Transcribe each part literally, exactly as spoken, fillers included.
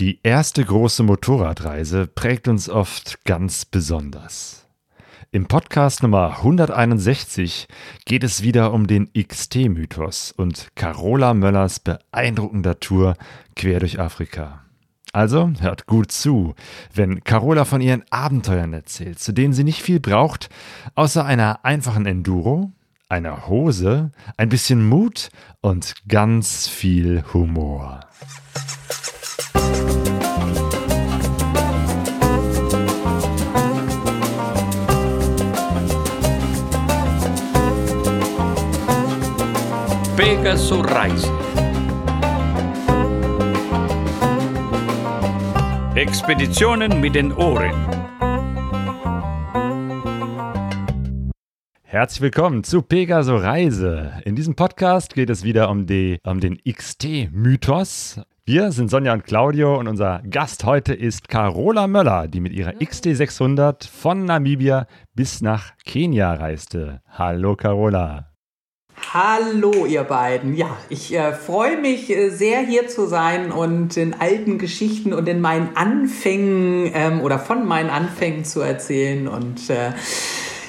Die erste große Motorradreise prägt uns oft ganz besonders. Im Podcast Nummer hunderteinundsechzig geht es wieder um den X T-Mythos und Carola Möllers beeindruckender Tour quer durch Afrika. Also hört gut zu, wenn Carola von ihren Abenteuern erzählt, zu denen sie nicht viel braucht, außer einer einfachen Enduro, einer Hose, ein bisschen Mut und ganz viel Humor. Pegasus Reise Expeditionen mit den Ohren. Herzlich willkommen zu Pegasus Reise. In diesem Podcast geht es wieder um, die, um den X T-Mythos. Wir sind Sonja und Claudio und unser Gast heute ist Carola Möller, die mit ihrer X T sechshundert von Namibia bis nach Kenia reiste. Hallo Carola. Hallo ihr beiden. Ja, ich äh, freue mich äh, sehr hier zu sein und in alten Geschichten und in meinen Anfängen ähm, oder von meinen Anfängen zu erzählen. Und äh,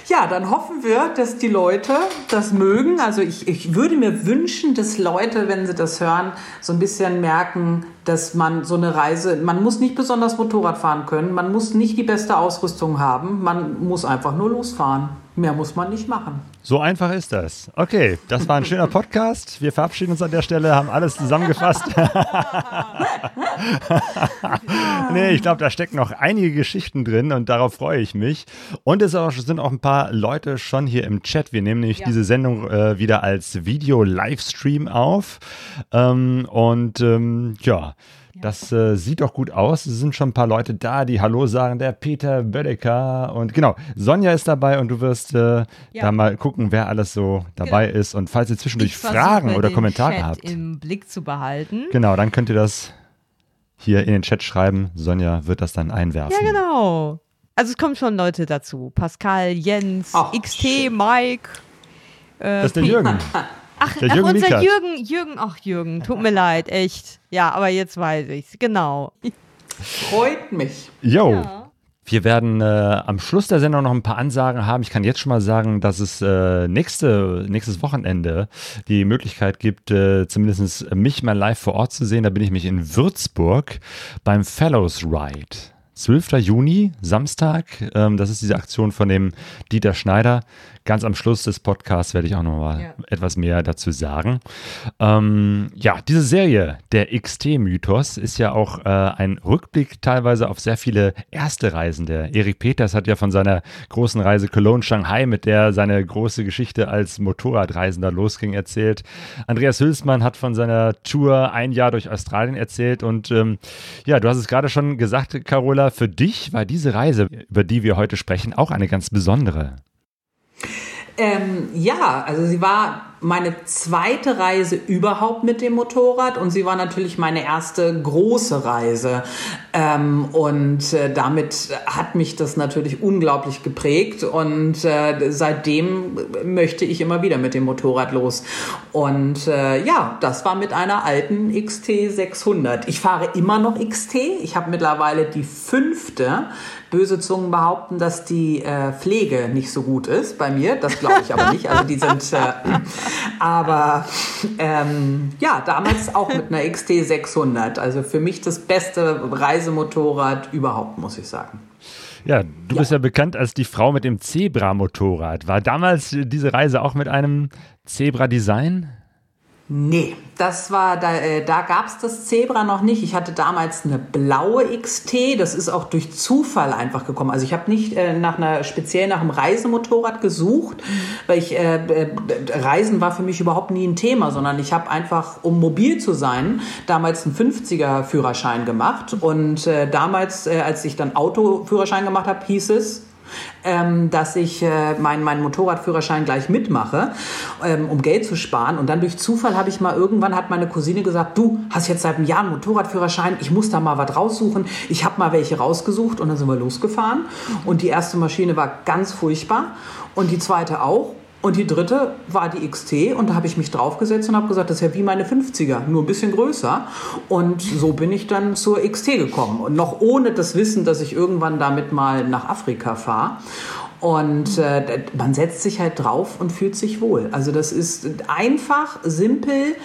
ja, dann hoffen wir, dass die Leute das mögen. Also ich, ich würde mir wünschen, dass Leute, wenn sie das hören, so ein bisschen merken, dass man so eine Reise, man muss nicht besonders Motorrad fahren können, man muss nicht die beste Ausrüstung haben, man muss einfach nur losfahren. Mehr muss man nicht machen. So einfach ist das. Okay, das war ein schöner Podcast. Wir verabschieden uns an der Stelle, haben alles zusammengefasst. Nee, ich glaube, da stecken noch einige Geschichten drin und darauf freue ich mich. Und es sind auch ein paar Leute schon hier im Chat. Wir nehmen nämlich ja. diese Sendung äh, wieder als Video-Livestream auf. Ähm, und ähm, ja, das äh, sieht doch gut aus. Es sind schon ein paar Leute da, die Hallo sagen. Der Peter Bödecker und genau, Sonja ist dabei und du wirst äh, ja. da mal gucken, wer alles so dabei genau. ist. Und falls ihr zwischendurch ich Fragen oder Kommentare Chat habt, im Blick zu behalten. Genau, dann könnt ihr das hier in den Chat schreiben. Sonja wird das dann einwerfen. Ja, genau. Also es kommen schon Leute dazu. Pascal, Jens, oh, X T-Mike. Äh, das ist der Jürgen. Ach, der Jürgen ach unser Mikat. Jürgen, Jürgen, ach Jürgen, tut mir leid, echt. Ja, aber jetzt weiß ich's, genau. Freut mich. Jo, ja. Wir werden äh, am Schluss der Sendung noch ein paar Ansagen haben. Ich kann jetzt schon mal sagen, dass es äh, nächste, nächstes Wochenende die Möglichkeit gibt, äh, zumindest mich mal live vor Ort zu sehen. Da bin ich mich in Würzburg beim Fellows Ride. zwölfter Juni, Samstag, ähm, das ist diese Aktion von dem Dieter Schneider. Ganz am Schluss des Podcasts werde ich auch noch mal ja. etwas mehr dazu sagen. Ähm, ja, diese Serie, der X T-Mythos, ist ja auch äh, ein Rückblick teilweise auf sehr viele erste Reisen. Der Erik Peters hat ja von seiner großen Reise Cologne, Shanghai, mit der seine große Geschichte als Motorradreisender losging, erzählt. Andreas Hülsmann hat von seiner Tour ein Jahr durch Australien erzählt. Und ähm, ja, du hast es gerade schon gesagt, Carola, für dich war diese Reise, über die wir heute sprechen, auch eine ganz besondere. Ähm, ja, also sie war meine zweite Reise überhaupt mit dem Motorrad und sie war natürlich meine erste große Reise. Ähm, und äh, damit hat mich das natürlich unglaublich geprägt und äh, seitdem möchte ich immer wieder mit dem Motorrad los. Und äh, ja, das war mit einer alten X T sechshundert. Ich fahre immer noch X T. Ich habe mittlerweile die fünfte. Böse Zungen behaupten, dass die äh, Pflege nicht so gut ist bei mir. Das glaube ich aber nicht. Also die sind... Äh, Aber ähm, ja, damals auch mit einer X T sechshundert. Also für mich das beste Reisemotorrad überhaupt, muss ich sagen. Ja, du ja. bist ja bekannt als die Frau mit dem Zebra-Motorrad. War damals diese Reise auch mit einem Zebra-Design? Nee, das war, da, äh, da gab es das Zebra noch nicht. Ich hatte damals eine blaue X T, das ist auch durch Zufall einfach gekommen. Also ich habe nicht äh, nach einer, speziell nach einem Reisemotorrad gesucht, weil ich, äh, äh, Reisen war für mich überhaupt nie ein Thema, sondern ich habe einfach, um mobil zu sein, damals einen fünfziger-Führerschein gemacht. Und äh, damals, äh, als ich dann Autoführerschein gemacht habe, hieß es, Ähm, dass ich äh, meinen mein Motorradführerschein gleich mitmache, ähm, um Geld zu sparen. Und dann durch Zufall habe ich mal irgendwann, hat meine Cousine gesagt, du hast jetzt seit einem Jahr einen Motorradführerschein, ich muss da mal was raussuchen. Ich habe mal welche rausgesucht und dann sind wir losgefahren. Und die erste Maschine war ganz furchtbar und die zweite auch. Und die dritte war die X T und da habe ich mich draufgesetzt und habe gesagt, das ist ja wie meine fünfziger, nur ein bisschen größer. Und so bin ich dann zur X T gekommen. Und noch ohne das Wissen, dass ich irgendwann damit mal nach Afrika fahre. Und äh, man setzt sich halt drauf und fühlt sich wohl. Also das ist einfach, simpel.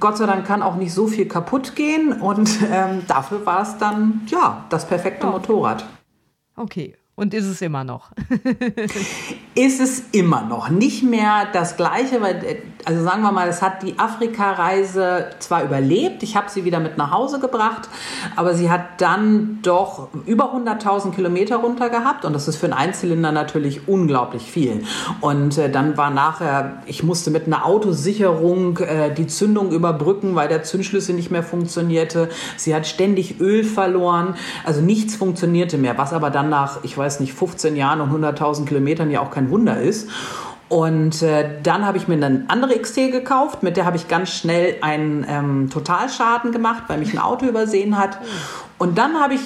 Gott sei Dank kann auch nicht so viel kaputt gehen. Und ähm, dafür war es dann, ja, das perfekte ja. Motorrad. Okay. Und ist es immer noch? Ist es immer noch. Nicht mehr das Gleiche, weil, also sagen wir mal, es hat die Afrika-Reise zwar überlebt, ich habe sie wieder mit nach Hause gebracht, aber sie hat dann doch über hunderttausend Kilometer runter gehabt und das ist für einen Einzylinder natürlich unglaublich viel. Und äh, dann war nachher, ich musste mit einer Autosicherung äh, die Zündung überbrücken, weil der Zündschlüssel nicht mehr funktionierte. Sie hat ständig Öl verloren, also nichts funktionierte mehr, was aber dann nach, ich weiß Ich weiß nicht, fünfzehn Jahren und hunderttausend Kilometern ja auch kein Wunder ist. Und äh, dann habe ich mir eine andere X T gekauft, mit der habe ich ganz schnell einen ähm, Totalschaden gemacht, weil mich ein Auto übersehen hat. Und dann habe ich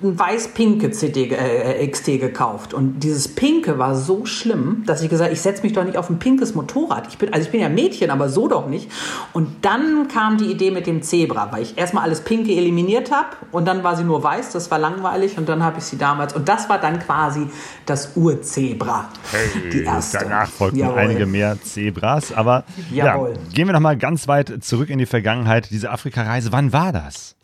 eine weiß-pinke C D, äh, X T gekauft. Und dieses Pinke war so schlimm, dass ich gesagt habe, ich setze mich doch nicht auf ein pinkes Motorrad. Ich bin, also ich bin ja Mädchen, aber so doch nicht. Und dann kam die Idee mit dem Zebra, weil ich erstmal alles Pinke eliminiert habe und dann war sie nur weiß, das war langweilig und dann habe ich sie damals, und das war dann quasi das Urzebra. Hey, die erste. Danach folgten Jawohl. einige mehr Zebras, aber ja, gehen wir nochmal ganz weit zurück in die Vergangenheit. Diese Afrika-Reise, wann war das?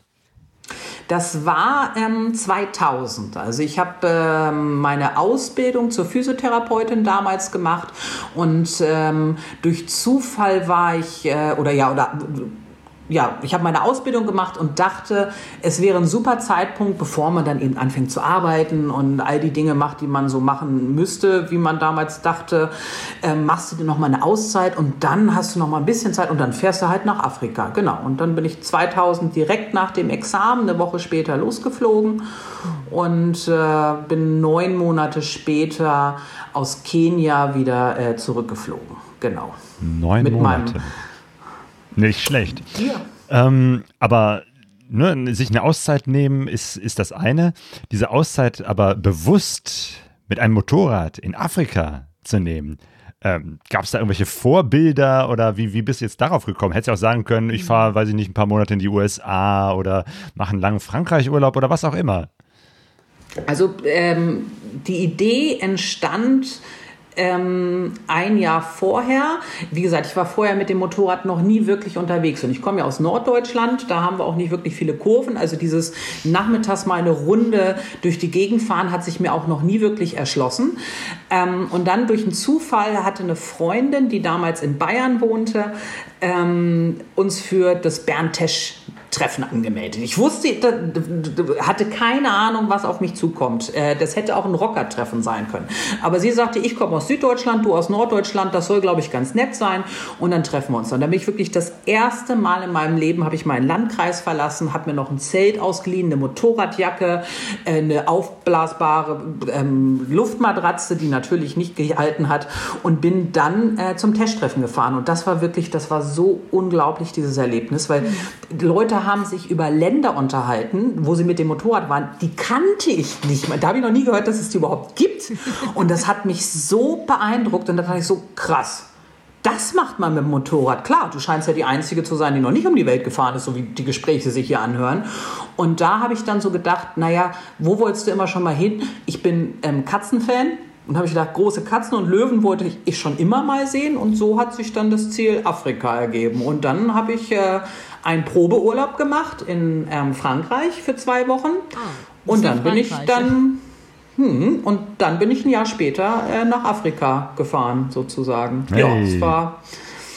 Das war ähm, zweitausend. Also ich habe ähm, meine Ausbildung zur Physiotherapeutin damals gemacht und ähm, durch Zufall war ich äh, oder ja oder ja, ich habe meine Ausbildung gemacht und dachte, es wäre ein super Zeitpunkt, bevor man dann eben anfängt zu arbeiten und all die Dinge macht, die man so machen müsste, wie man damals dachte, äh, machst du dir nochmal eine Auszeit und dann hast du nochmal ein bisschen Zeit und dann fährst du halt nach Afrika. Genau, und dann bin ich zweitausend direkt nach dem Examen, eine Woche später losgeflogen und äh, bin neun Monate später aus Kenia wieder äh, zurückgeflogen. Genau. Neun Mit Monate? Meinem Nicht schlecht. Ja. Ähm, aber ne, sich eine Auszeit nehmen ist, ist das eine. Diese Auszeit aber bewusst mit einem Motorrad in Afrika zu nehmen, ähm, gab es da irgendwelche Vorbilder oder wie, wie bist du jetzt darauf gekommen? Hättest du auch sagen können, ich fahre, weiß ich nicht, ein paar Monate in die U S A oder mache einen langen Frankreich-Urlaub oder was auch immer. Also ähm, die Idee entstand Ähm, ein Jahr vorher. Wie gesagt, ich war vorher mit dem Motorrad noch nie wirklich unterwegs und ich komme ja aus Norddeutschland, da haben wir auch nicht wirklich viele Kurven, also dieses nachmittags mal eine Runde durch die Gegend fahren hat sich mir auch noch nie wirklich erschlossen. Ähm, und dann durch einen Zufall hatte eine Freundin, die damals in Bayern wohnte, ähm, uns für das Bernd Tesch Treffen angemeldet. Ich wusste, hatte keine Ahnung, was auf mich zukommt. Das hätte auch ein Rocker-Treffen sein können. Aber sie sagte, ich komme aus Süddeutschland, du aus Norddeutschland, das soll, glaube ich, ganz nett sein. Und dann treffen wir uns dann. Da bin ich wirklich das erste Mal in meinem Leben, habe ich meinen Landkreis verlassen, habe mir noch ein Zelt ausgeliehen, eine Motorradjacke, eine aufblasbare ähm, Luftmatratze, die natürlich nicht gehalten hat und bin dann äh, zum Tesch-Treffen gefahren. Und das war wirklich, das war so unglaublich, dieses Erlebnis, weil Leute haben sich über Länder unterhalten, wo sie mit dem Motorrad waren, die kannte ich nicht. Da habe ich noch nie gehört, dass es die überhaupt gibt. Und das hat mich so beeindruckt und da dachte ich so, krass, das macht man mit dem Motorrad. Klar, du scheinst ja die Einzige zu sein, die noch nicht um die Welt gefahren ist, so wie die Gespräche sich hier anhören. Und da habe ich dann so gedacht, naja, wo wolltest du immer schon mal hin? Ich bin ähm, Katzenfan. Und habe ich gedacht, große Katzen und Löwen wollte ich schon immer mal sehen. Und so hat sich dann das Ziel Afrika ergeben. Und dann habe ich äh, einen Probeurlaub gemacht in ähm, Frankreich für zwei Wochen. Ah, und dann bin ich dann hm, und dann bin ich ein Jahr später äh, nach Afrika gefahren, sozusagen. Hey. Ja, es war.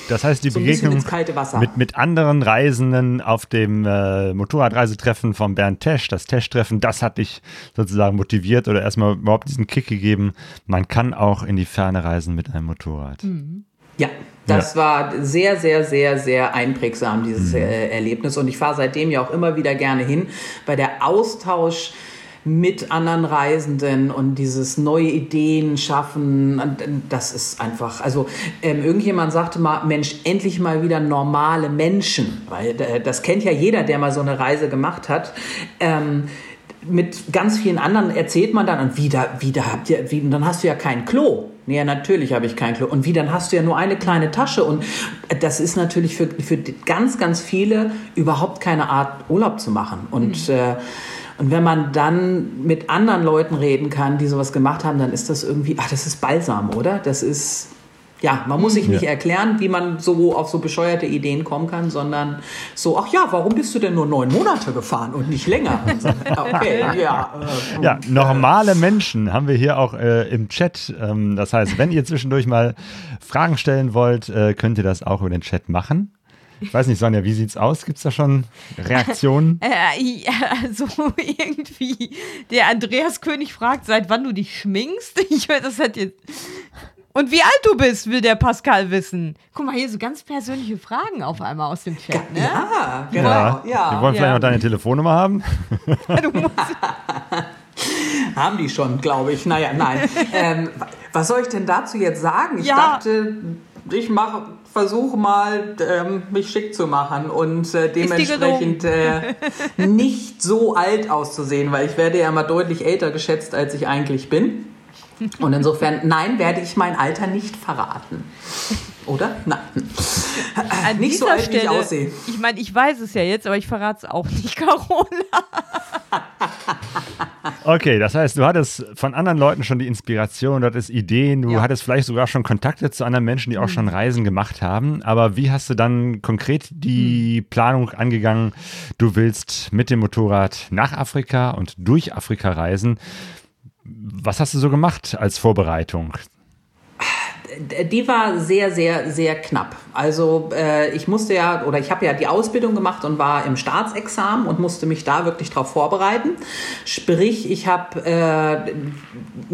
Das heißt, die so Begegnung ins kalte Wasser. Mit, mit anderen Reisenden auf dem äh, Motorradreisetreffen von Bernd Tesch, das Tesch-Treffen, das hat dich sozusagen motiviert oder erstmal überhaupt diesen Kick gegeben. Man kann auch in die Ferne reisen mit einem Motorrad. Mhm. Ja, das ja. war sehr, sehr, sehr, sehr einprägsam, dieses mhm. äh, Erlebnis. Und ich fahre seitdem ja auch immer wieder gerne hin, weil der Austausch mit anderen Reisenden und dieses neue Ideen schaffen, das ist einfach, also ähm, irgendjemand sagte mal, Mensch, endlich mal wieder normale Menschen, weil äh, das kennt ja jeder, der mal so eine Reise gemacht hat, ähm, mit ganz vielen anderen erzählt man dann und wieder, wieder habt ihr, wie, dann hast du ja kein Klo. Nee, ja, natürlich habe ich kein Klo. Und wie, dann hast du ja nur eine kleine Tasche. Und das ist natürlich für, für ganz, ganz viele überhaupt keine Art, Urlaub zu machen. Und, mhm. äh, und wenn man dann mit anderen Leuten reden kann, die sowas gemacht haben, dann ist das irgendwie, ach, das ist Balsam, oder? Das ist... Ja, man muss sich nicht ja. erklären, wie man so auf so bescheuerte Ideen kommen kann, sondern so, ach ja, warum bist du denn nur neun Monate gefahren und nicht länger? Okay, ja. Äh, ja, normale Menschen haben wir hier auch äh, im Chat. Ähm, das heißt, wenn ihr zwischendurch mal Fragen stellen wollt, äh, könnt ihr das auch über den Chat machen. Ich weiß nicht, Sonja, wie sieht's aus? Gibt's da schon Reaktionen? Äh, also irgendwie, der Andreas König fragt, seit wann du dich schminkst? Ich höre, das hat jetzt... Und wie alt du bist, will der Pascal wissen. Guck mal, hier so ganz persönliche Fragen auf einmal aus dem Chat, ne? Ja, genau. Ja. Ja. Wir wollen vielleicht ja. noch deine Telefonnummer haben. Du musst haben die schon, glaube ich. Naja, nein. ähm, was soll ich denn dazu jetzt sagen? Ich ja. dachte, ich mache... versuche mal, ähm, mich schick zu machen und äh, dementsprechend äh, nicht so alt auszusehen, weil ich werde ja mal deutlich älter geschätzt, als ich eigentlich bin. Und insofern, nein, werde ich mein Alter nicht verraten. Oder? Nein. An nicht so alt, wie ich aussehe. Ich meine, ich weiß es ja jetzt, aber ich verrate es auch nicht, Carola. Okay, das heißt, du hattest von anderen Leuten schon die Inspiration, du hattest Ideen, du ja. hattest vielleicht sogar schon Kontakte zu anderen Menschen, die auch mhm. schon Reisen gemacht haben. Aber wie hast du dann konkret die mhm. Planung angegangen, du willst mit dem Motorrad nach Afrika und durch Afrika reisen? Was hast du so gemacht als Vorbereitung? Die war sehr, sehr, sehr knapp. Also äh, ich musste ja, oder ich habe ja die Ausbildung gemacht und war im Staatsexamen und musste mich da wirklich drauf vorbereiten. Sprich, ich habe äh,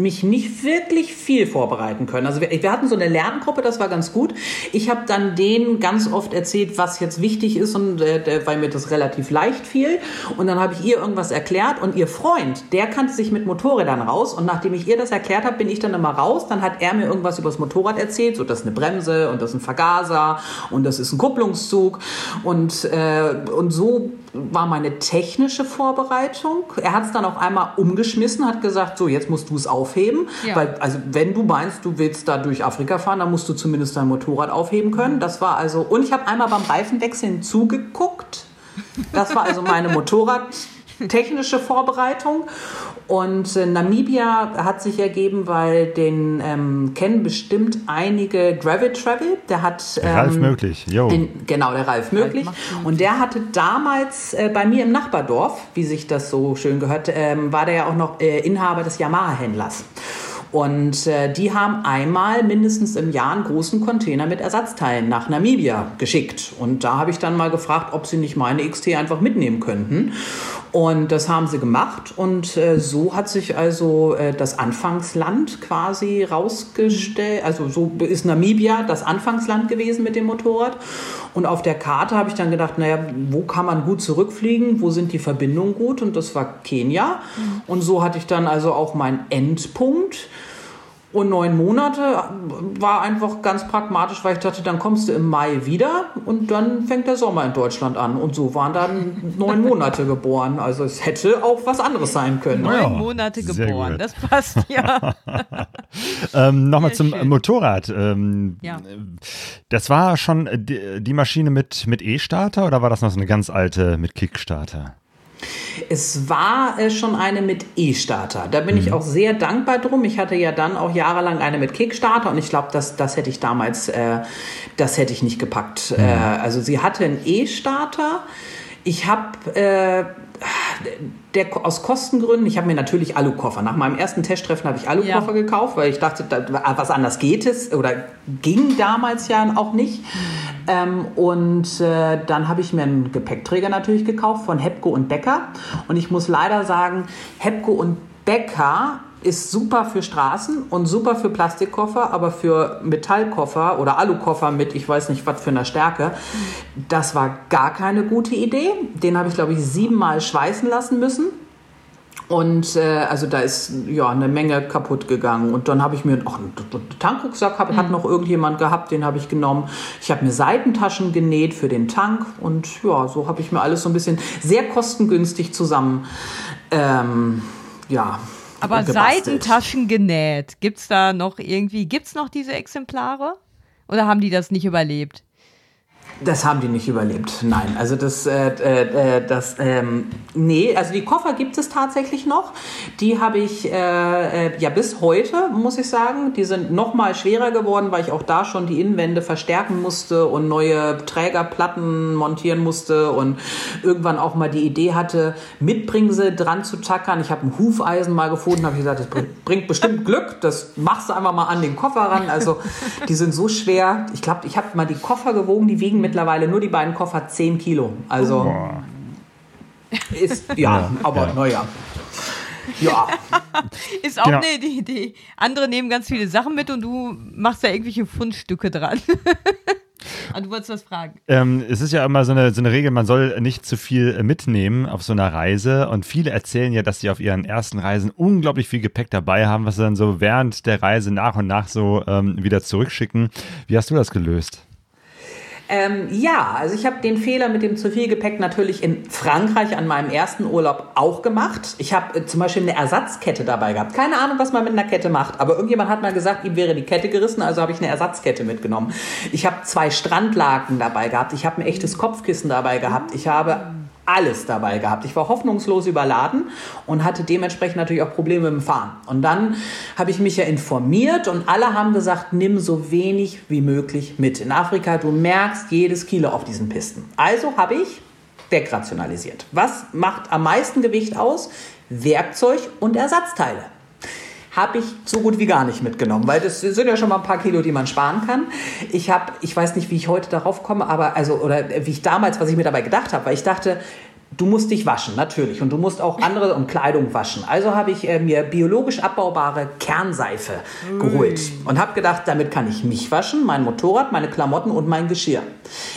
mich nicht wirklich viel vorbereiten können. Also wir, wir hatten so eine Lerngruppe, das war ganz gut. Ich habe dann denen ganz oft erzählt, was jetzt wichtig ist, und äh, weil mir das relativ leicht fiel. Und dann habe ich ihr irgendwas erklärt und ihr Freund, der kannte sich mit Motorrädern raus. Und nachdem ich ihr das erklärt habe, bin ich dann immer raus. Dann hat er mir irgendwas über das Motorrad erzählt, so das ist eine Bremse und das ist ein Vergaser und das ist ein Kupplungszug und, äh, und so war meine technische Vorbereitung. Er hat es dann auf einmal umgeschmissen, hat gesagt, so jetzt musst du es aufheben, ja. weil also wenn du meinst, du willst da durch Afrika fahren, dann musst du zumindest dein Motorrad aufheben können. Das war also, und ich habe einmal beim Reifenwechseln zugeguckt, das war also meine Motorrad technische Vorbereitung. Und äh, Namibia hat sich ergeben, weil den ähm, kennen bestimmt einige Gravitravel. Der hat ähm, Ralf Möglich, jo. Den, genau, der Ralf Möglich. Und der hatte damals äh, bei mir im Nachbardorf, wie sich das so schön gehört, ähm, war der ja auch noch äh, Inhaber des Yamaha-Händlers. Und äh, die haben einmal mindestens im Jahr einen großen Container mit Ersatzteilen nach Namibia geschickt. Und da habe ich dann mal gefragt, ob sie nicht meine X T einfach mitnehmen könnten. Und das haben sie gemacht. Und äh, so hat sich also äh, das Anfangsland quasi rausgestellt. Also so ist Namibia das Anfangsland gewesen mit dem Motorrad. Und auf der Karte habe ich dann gedacht, naja, wo kann man gut zurückfliegen? Wo sind die Verbindungen gut? Und das war Kenia. Und so hatte ich dann also auch meinen Endpunkt. Und neun Monate war einfach ganz pragmatisch, weil ich dachte, dann kommst du im Mai wieder und dann fängt der Sommer in Deutschland an. Und so waren dann neun Monate geboren. Also es hätte auch was anderes sein können. Neun ja, Monate geboren, das passt ja. ähm, Nochmal zum schön. Motorrad. Ähm, ja. Das war schon die, die Maschine mit, mit E-Starter oder war das noch so eine ganz alte mit Kickstarter? Es war äh, schon eine mit E-Starter. Da bin mhm. ich auch sehr dankbar drum. Ich hatte ja dann auch jahrelang eine mit Kickstarter und ich glaube, das, das hätte ich damals, äh, das hätte ich nicht gepackt. Mhm. Äh, also sie hatte einen E-Starter. Ich habe... Äh, Der, aus Kostengründen, ich habe mir natürlich Alukoffer. Nach meinem ersten Tesch-Treffen habe ich Alukoffer ja. gekauft, weil ich dachte, da, was anders geht es oder ging damals ja auch nicht. Ähm, und äh, dann habe ich mir einen Gepäckträger natürlich gekauft von Hepco und Becker. Und ich muss leider sagen, Hepco und Becker ist super für Straßen und super für Plastikkoffer, aber für Metallkoffer oder Alukoffer mit, ich weiß nicht, was für einer Stärke, das war gar keine gute Idee. Den habe ich, glaube ich, siebenmal schweißen lassen müssen. Und äh, also da ist ja eine Menge kaputt gegangen. Und dann habe ich mir, ach, einen Tankrucksack hab, mhm. hat noch irgendjemand gehabt, den habe ich genommen. Ich habe mir Seitentaschen genäht für den Tank. Und ja, so habe ich mir alles so ein bisschen sehr kostengünstig zusammen, ähm, ja, Aber Seitentaschen genäht, gibt es da noch irgendwie, gibt es noch diese Exemplare? Oder haben die das nicht überlebt? Das haben die nicht überlebt, nein. Also das, äh, äh, das, ähm, nee, also die Koffer gibt es tatsächlich noch. Die habe ich, äh, äh, ja bis heute, muss ich sagen, die sind noch mal schwerer geworden, weil ich auch da schon die Innenwände verstärken musste und neue Trägerplatten montieren musste und irgendwann auch mal die Idee hatte, Mitbringsel dran zu tackern. Ich habe ein Hufeisen mal gefunden, habe ich gesagt, das bringt, bringt bestimmt Glück, das machst du einfach mal an den Koffer ran. Also die sind so schwer. Ich glaube, ich habe mal die Koffer gewogen, die wiegen mit mittlerweile nur die beiden Koffer zehn Kilo. Also boah. Ist, ja, ja aber ja. Naja. Ja. Ist auch genau. eine Idee. Andere nehmen ganz viele Sachen mit und du machst da irgendwelche Fundstücke dran. Und du wolltest was fragen. Ähm, es ist ja immer so eine, so eine Regel, man soll nicht zu viel mitnehmen auf so einer Reise. Und viele erzählen ja, dass sie auf ihren ersten Reisen unglaublich viel Gepäck dabei haben, was sie dann so während der Reise nach und nach so ähm, wieder zurückschicken. Wie hast du das gelöst? Ähm, ja, also ich habe den Fehler mit dem zu viel Gepäck natürlich in Frankreich an meinem ersten Urlaub auch gemacht. Ich habe äh, zum Beispiel eine Ersatzkette dabei gehabt. Keine Ahnung, was man mit einer Kette macht, aber irgendjemand hat mal gesagt, ihm wäre die Kette gerissen, also habe ich eine Ersatzkette mitgenommen. Ich habe zwei Strandlaken dabei gehabt. Ich habe ein echtes Kopfkissen dabei gehabt. Ich habe alles dabei gehabt. Ich war hoffnungslos überladen und hatte dementsprechend natürlich auch Probleme mit dem Fahren. Und dann habe ich mich ja informiert und alle haben gesagt, nimm so wenig wie möglich mit. In Afrika, du merkst jedes Kilo auf diesen Pisten. Also habe ich wegrationalisiert. Was macht am meisten Gewicht aus? Werkzeug und Ersatzteile. Habe ich so gut wie gar nicht mitgenommen, weil das sind ja schon mal ein paar Kilo, die man sparen kann. Ich habe, ich weiß nicht, wie ich heute darauf komme, aber also oder wie ich damals, was ich mir dabei gedacht habe, weil ich dachte, du musst dich waschen, natürlich. Und du musst auch andere und Kleidung waschen. Also habe ich äh, mir biologisch abbaubare Kernseife Ui. geholt und habe gedacht, damit kann ich mich waschen, mein Motorrad, meine Klamotten und mein Geschirr.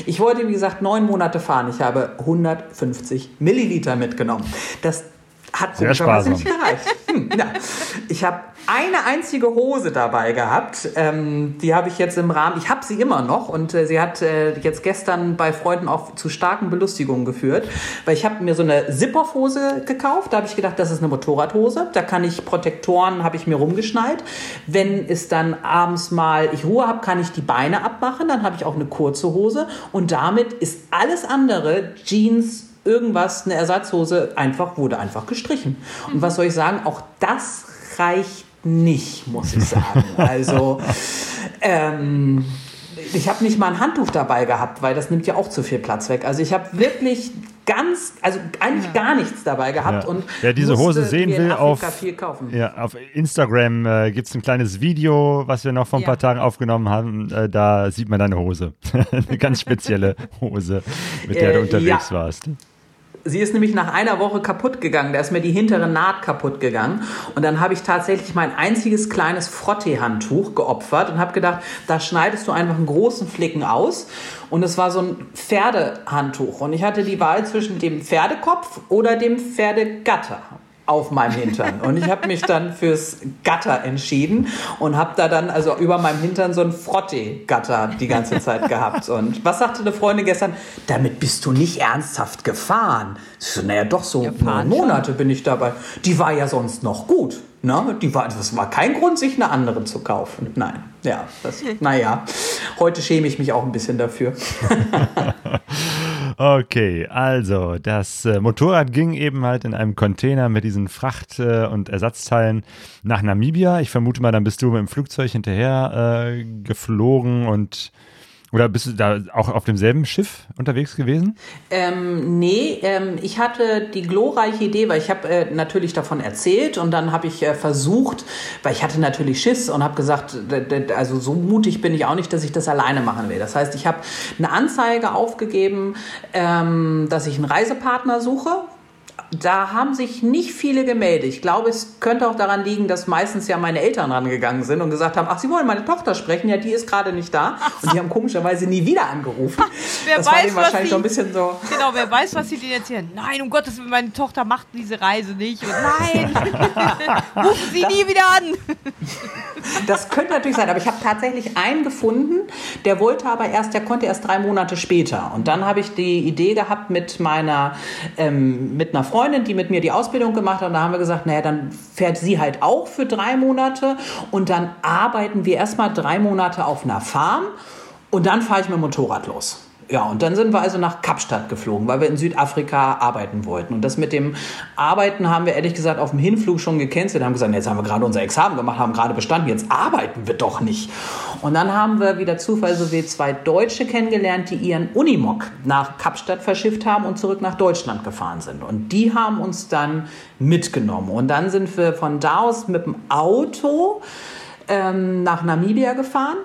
Ich wollte, wie gesagt, neun Monate fahren. Ich habe hundertfünfzig Milliliter mitgenommen. Das hat sehr sparsam nicht gereicht. Hm, ja. Ich habe eine einzige Hose dabei gehabt. Ähm, die habe ich jetzt im Rahmen, ich habe sie immer noch und äh, sie hat äh, jetzt gestern bei Freunden auch zu starken Belustigungen geführt, weil ich habe mir so eine Zip-Off-Hose gekauft. Da habe ich gedacht, das ist eine Motorradhose. Da kann ich Protektoren, habe ich mir rumgeschnallt. Wenn es dann abends mal ich Ruhe habe, kann ich die Beine abmachen. Dann habe ich auch eine kurze Hose und damit ist alles andere, Jeans, irgendwas, eine Ersatzhose, einfach wurde einfach gestrichen. Und was soll ich sagen? Auch das reicht nicht, muss ich sagen. Also ähm, ich habe nicht mal ein Handtuch dabei gehabt, weil das nimmt ja auch zu viel Platz weg. Also ich habe wirklich ganz, also eigentlich ja. gar nichts dabei gehabt. Ja. Und wer diese Hose sehen will, auf, viel kaufen. Ja, auf Instagram äh, gibt es ein kleines Video, was wir noch vor ein ja. paar Tagen aufgenommen haben. Äh, da sieht man deine Hose. Eine ganz spezielle Hose, mit der äh, du unterwegs ja. warst. Sie ist nämlich nach einer Woche kaputt gegangen. Da ist mir die hintere Naht kaputt gegangen. Und dann habe ich tatsächlich mein einziges kleines Frottee-Handtuch geopfert und habe gedacht, da schneidest du einfach einen großen Flicken aus. Und es war so ein Pferdehandtuch. Und ich hatte die Wahl zwischen dem Pferdekopf oder dem Pferdegatter auf meinem Hintern. Und ich habe mich dann fürs Gatter entschieden und habe da dann also über meinem Hintern so ein Frottee-Gatter die ganze Zeit gehabt. Und was sagte eine Freundin gestern? Damit bist du nicht ernsthaft gefahren. So, naja, doch so ja, neun Monate bin ich dabei. Die war ja sonst noch gut. Ne? Die war, das war kein Grund, sich eine andere zu kaufen. Nein, ja, das, naja. Heute schäme ich mich auch ein bisschen dafür. Okay, also das äh, Motorrad ging eben halt in einem Container mit diesen Fracht- äh, und Ersatzteilen nach Namibia. Ich vermute mal, dann bist du mit dem Flugzeug hinterher äh, geflogen und oder bist du da auch auf demselben Schiff unterwegs gewesen? Ähm, nee, ähm, ich hatte die glorreiche Idee, weil ich habe äh, natürlich davon erzählt und dann habe ich äh, versucht, weil ich hatte natürlich Schiss und habe gesagt, d- d- also so mutig bin ich auch nicht, dass ich das alleine machen will. Das heißt, ich habe eine Anzeige aufgegeben, ähm, dass ich einen Reisepartner suche. Da haben sich nicht viele gemeldet. Ich glaube, es könnte auch daran liegen, dass meistens ja meine Eltern rangegangen sind und gesagt haben, ach, sie wollen meine Tochter sprechen, ja, die ist gerade nicht da. Und die haben komischerweise nie wieder angerufen. Wer das weiß, war denen wahrscheinlich so ein bisschen so. Genau, wer weiß, was sie denen erzählen. Nein, um Gottes Willen, meine Tochter macht diese Reise nicht. Und nein, rufen Sie das, nie wieder an. Das könnte natürlich sein, aber ich habe tatsächlich einen gefunden, der wollte aber erst, der konnte erst drei Monate später. Und dann habe ich die Idee gehabt mit meiner, ähm, mit einer Freundin, die mit mir die Ausbildung gemacht hat, und da haben wir gesagt, naja, dann fährt sie halt auch für drei Monate und dann arbeiten wir erstmal drei Monate auf einer Farm und dann fahre ich mit dem Motorrad los. Ja, und dann sind wir also nach Kapstadt geflogen, weil wir in Südafrika arbeiten wollten. Und das mit dem Arbeiten haben wir ehrlich gesagt auf dem Hinflug schon gecancelt. Wir haben gesagt, jetzt haben wir gerade unser Examen gemacht, haben gerade bestanden, jetzt arbeiten wir doch nicht. Und dann haben wir wieder Zufall so wie zwei Deutsche kennengelernt, die ihren Unimog nach Kapstadt verschifft haben und zurück nach Deutschland gefahren sind. Und die haben uns dann mitgenommen. Und dann sind wir von da aus mit dem Auto ähm, nach Namibia gefahren.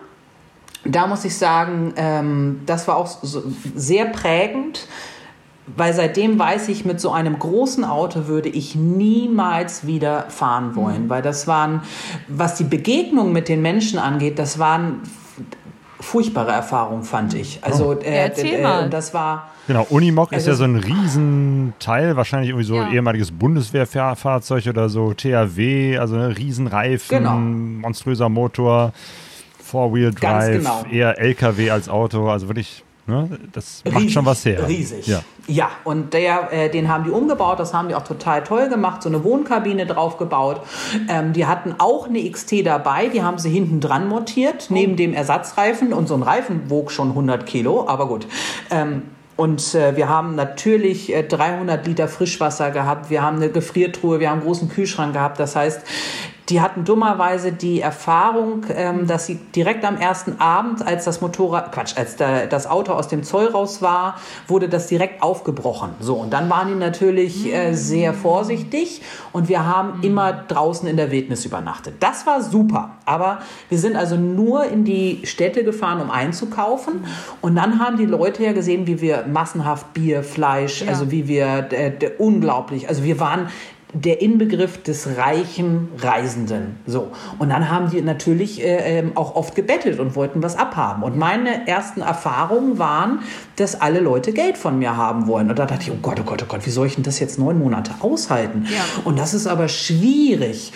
Da muss ich sagen, ähm, das war auch so sehr prägend, weil seitdem weiß ich, mit so einem großen Auto würde ich niemals wieder fahren wollen, weil das waren, was die Begegnung mit den Menschen angeht, das waren furchtbare Erfahrungen, fand ich. Also äh, äh, das war genau. Unimog also, ist ja so ein Riesenteil, wahrscheinlich irgendwie so ja. ehemaliges Bundeswehrfahrzeug oder so T H W, also ne, Riesenreifen, genau. Monströser Motor. Four-Wheel-Drive, genau. Eher L K W als Auto, also wirklich, ne, das macht riesig, schon was her. Riesig, ja. Ja, und der, äh, den haben die umgebaut, das haben die auch total toll gemacht, so eine Wohnkabine draufgebaut. Ähm, die hatten auch eine X T dabei, die haben sie hinten dran montiert, oh. neben dem Ersatzreifen, und so ein Reifen wog schon hundert Kilo, aber gut. Ähm, Und äh, wir haben natürlich äh, dreihundert Liter Frischwasser gehabt, wir haben eine Gefriertruhe, wir haben einen großen Kühlschrank gehabt. Das heißt, die hatten dummerweise die Erfahrung, ähm, dass sie direkt am ersten Abend, als das Motorrad, Quatsch, als der, das Auto aus dem Zoll raus war, wurde das direkt aufgebrochen. So, und dann waren die natürlich äh, sehr vorsichtig und wir haben immer draußen in der Wildnis übernachtet. Das war super, aber wir sind also nur in die Städte gefahren, um einzukaufen, und dann haben die Leute ja gesehen, wie wir massenhaft Bier, Fleisch, ja. also wie wir, äh, der, unglaublich, also wir waren der Inbegriff des reichen Reisenden. So. Und dann haben die natürlich äh, auch oft gebettelt und wollten was abhaben. Und meine ersten Erfahrungen waren, dass alle Leute Geld von mir haben wollen. Und da dachte ich, oh Gott, oh Gott, oh Gott, wie soll ich denn das jetzt neun Monate aushalten? Ja. Und das ist aber schwierig.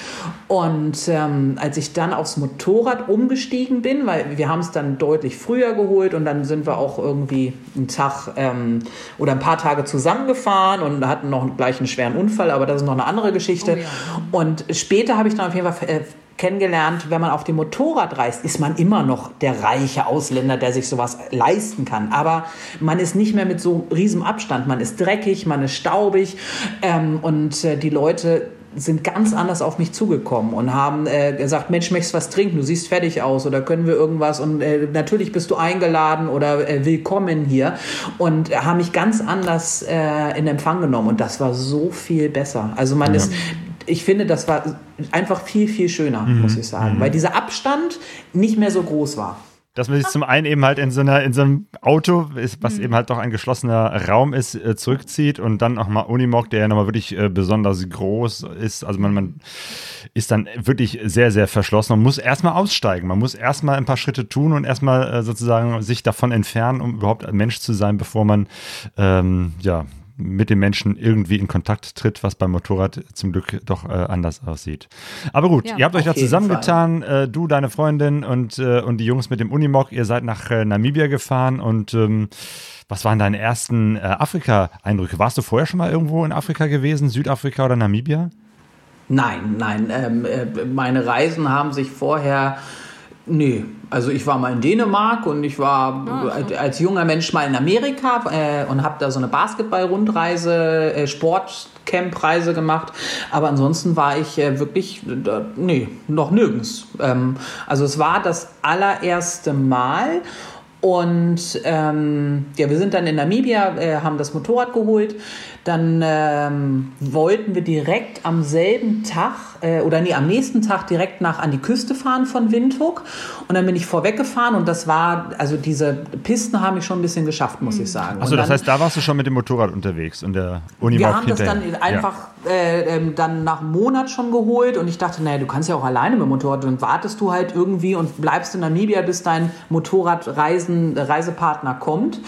Und ähm, als ich dann aufs Motorrad umgestiegen bin, weil wir haben es dann deutlich früher geholt und dann sind wir auch irgendwie einen Tag ähm, oder ein paar Tage zusammengefahren und hatten noch gleich einen schweren Unfall, aber das ist noch eine andere Geschichte. Oh ja. Und später habe ich dann auf jeden Fall äh, kennengelernt, wenn man auf dem Motorrad reist, ist man immer noch der reiche Ausländer, der sich sowas leisten kann. Aber man ist nicht mehr mit so riesem Abstand. Man ist dreckig, man ist staubig ähm, und äh, die Leute sind ganz anders auf mich zugekommen und haben äh, gesagt, Mensch, möchtest du was trinken? Du siehst fertig aus oder können wir irgendwas? Und äh, natürlich bist du eingeladen oder äh, willkommen hier, und äh, haben mich ganz anders äh, in Empfang genommen, und das war so viel besser. Also man ja. ist, ich finde, das war einfach viel, viel schöner, mhm. muss ich sagen, mhm. weil dieser Abstand nicht mehr so groß war. Dass man sich zum einen eben halt in so, einer, in so einem Auto, was eben halt doch ein geschlossener Raum ist, zurückzieht, und dann nochmal Unimog, der ja nochmal wirklich besonders groß ist. Also man, man ist dann wirklich sehr, sehr verschlossen und muss erstmal aussteigen. Man muss erstmal ein paar Schritte tun und erstmal sozusagen sich davon entfernen, um überhaupt ein Mensch zu sein, bevor man ähm, ja, mit den Menschen irgendwie in Kontakt tritt, was beim Motorrad zum Glück doch äh, anders aussieht. Aber gut, ja, ihr habt euch da zusammengetan, äh, du, deine Freundin und, äh, und die Jungs mit dem Unimog, ihr seid nach äh, Namibia gefahren, und ähm, was waren deine ersten äh, Afrika-Eindrücke? Warst du vorher schon mal irgendwo in Afrika gewesen, Südafrika oder Namibia? Nein, nein, ähm, äh, meine Reisen haben sich vorher, nee, also ich war mal in Dänemark und ich war als, als junger Mensch mal in Amerika äh, und habe da so eine Basketball-Rundreise, äh, Sportcamp-Reise gemacht. Aber ansonsten war ich äh, wirklich, äh, nee, noch nirgends. Ähm, also es war das allererste Mal. Und ähm, ja, wir sind dann in Namibia, äh, haben das Motorrad geholt. Dann ähm, wollten wir direkt am selben Tag äh, oder nee, am nächsten Tag direkt nach an die Küste fahren von Windhoek. Und dann bin ich vorweggefahren, und das war, also diese Pisten haben mich schon ein bisschen geschafft, muss ich sagen. Achso, das heißt, da warst du schon mit dem Motorrad unterwegs und der Unimog. Wir haben das dann einfach ja. äh, äh, dann nach einem Monat schon geholt, und ich dachte, naja, du kannst ja auch alleine mit dem Motorrad, dann wartest du halt irgendwie und bleibst in Namibia, bis dein Motorradreisen Reisepartner kommt.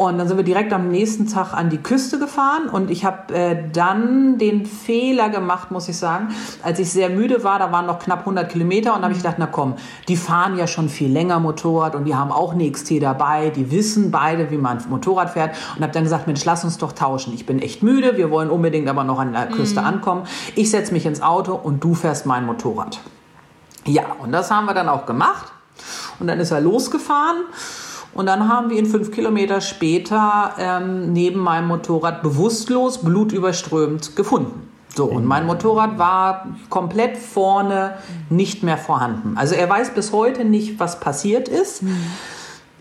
Und dann sind wir direkt am nächsten Tag an die Küste gefahren und ich habe äh, dann den Fehler gemacht, muss ich sagen, als ich sehr müde war, da waren noch knapp hundert Kilometer und da habe ich gedacht, na komm, die fahren ja schon viel länger Motorrad und die haben auch eine X T dabei, die wissen beide, wie man Motorrad fährt und habe dann gesagt, Mensch, lass uns doch tauschen, ich bin echt müde, wir wollen unbedingt aber noch an der Küste mhm. ankommen, ich setze mich ins Auto und du fährst mein Motorrad. Ja, und das haben wir dann auch gemacht und dann ist er losgefahren. Und dann haben wir ihn fünf Kilometer später ähm, neben meinem Motorrad bewusstlos, blutüberströmt gefunden. So, und mein Motorrad war komplett vorne nicht mehr vorhanden. Also er weiß bis heute nicht, was passiert ist. Mhm.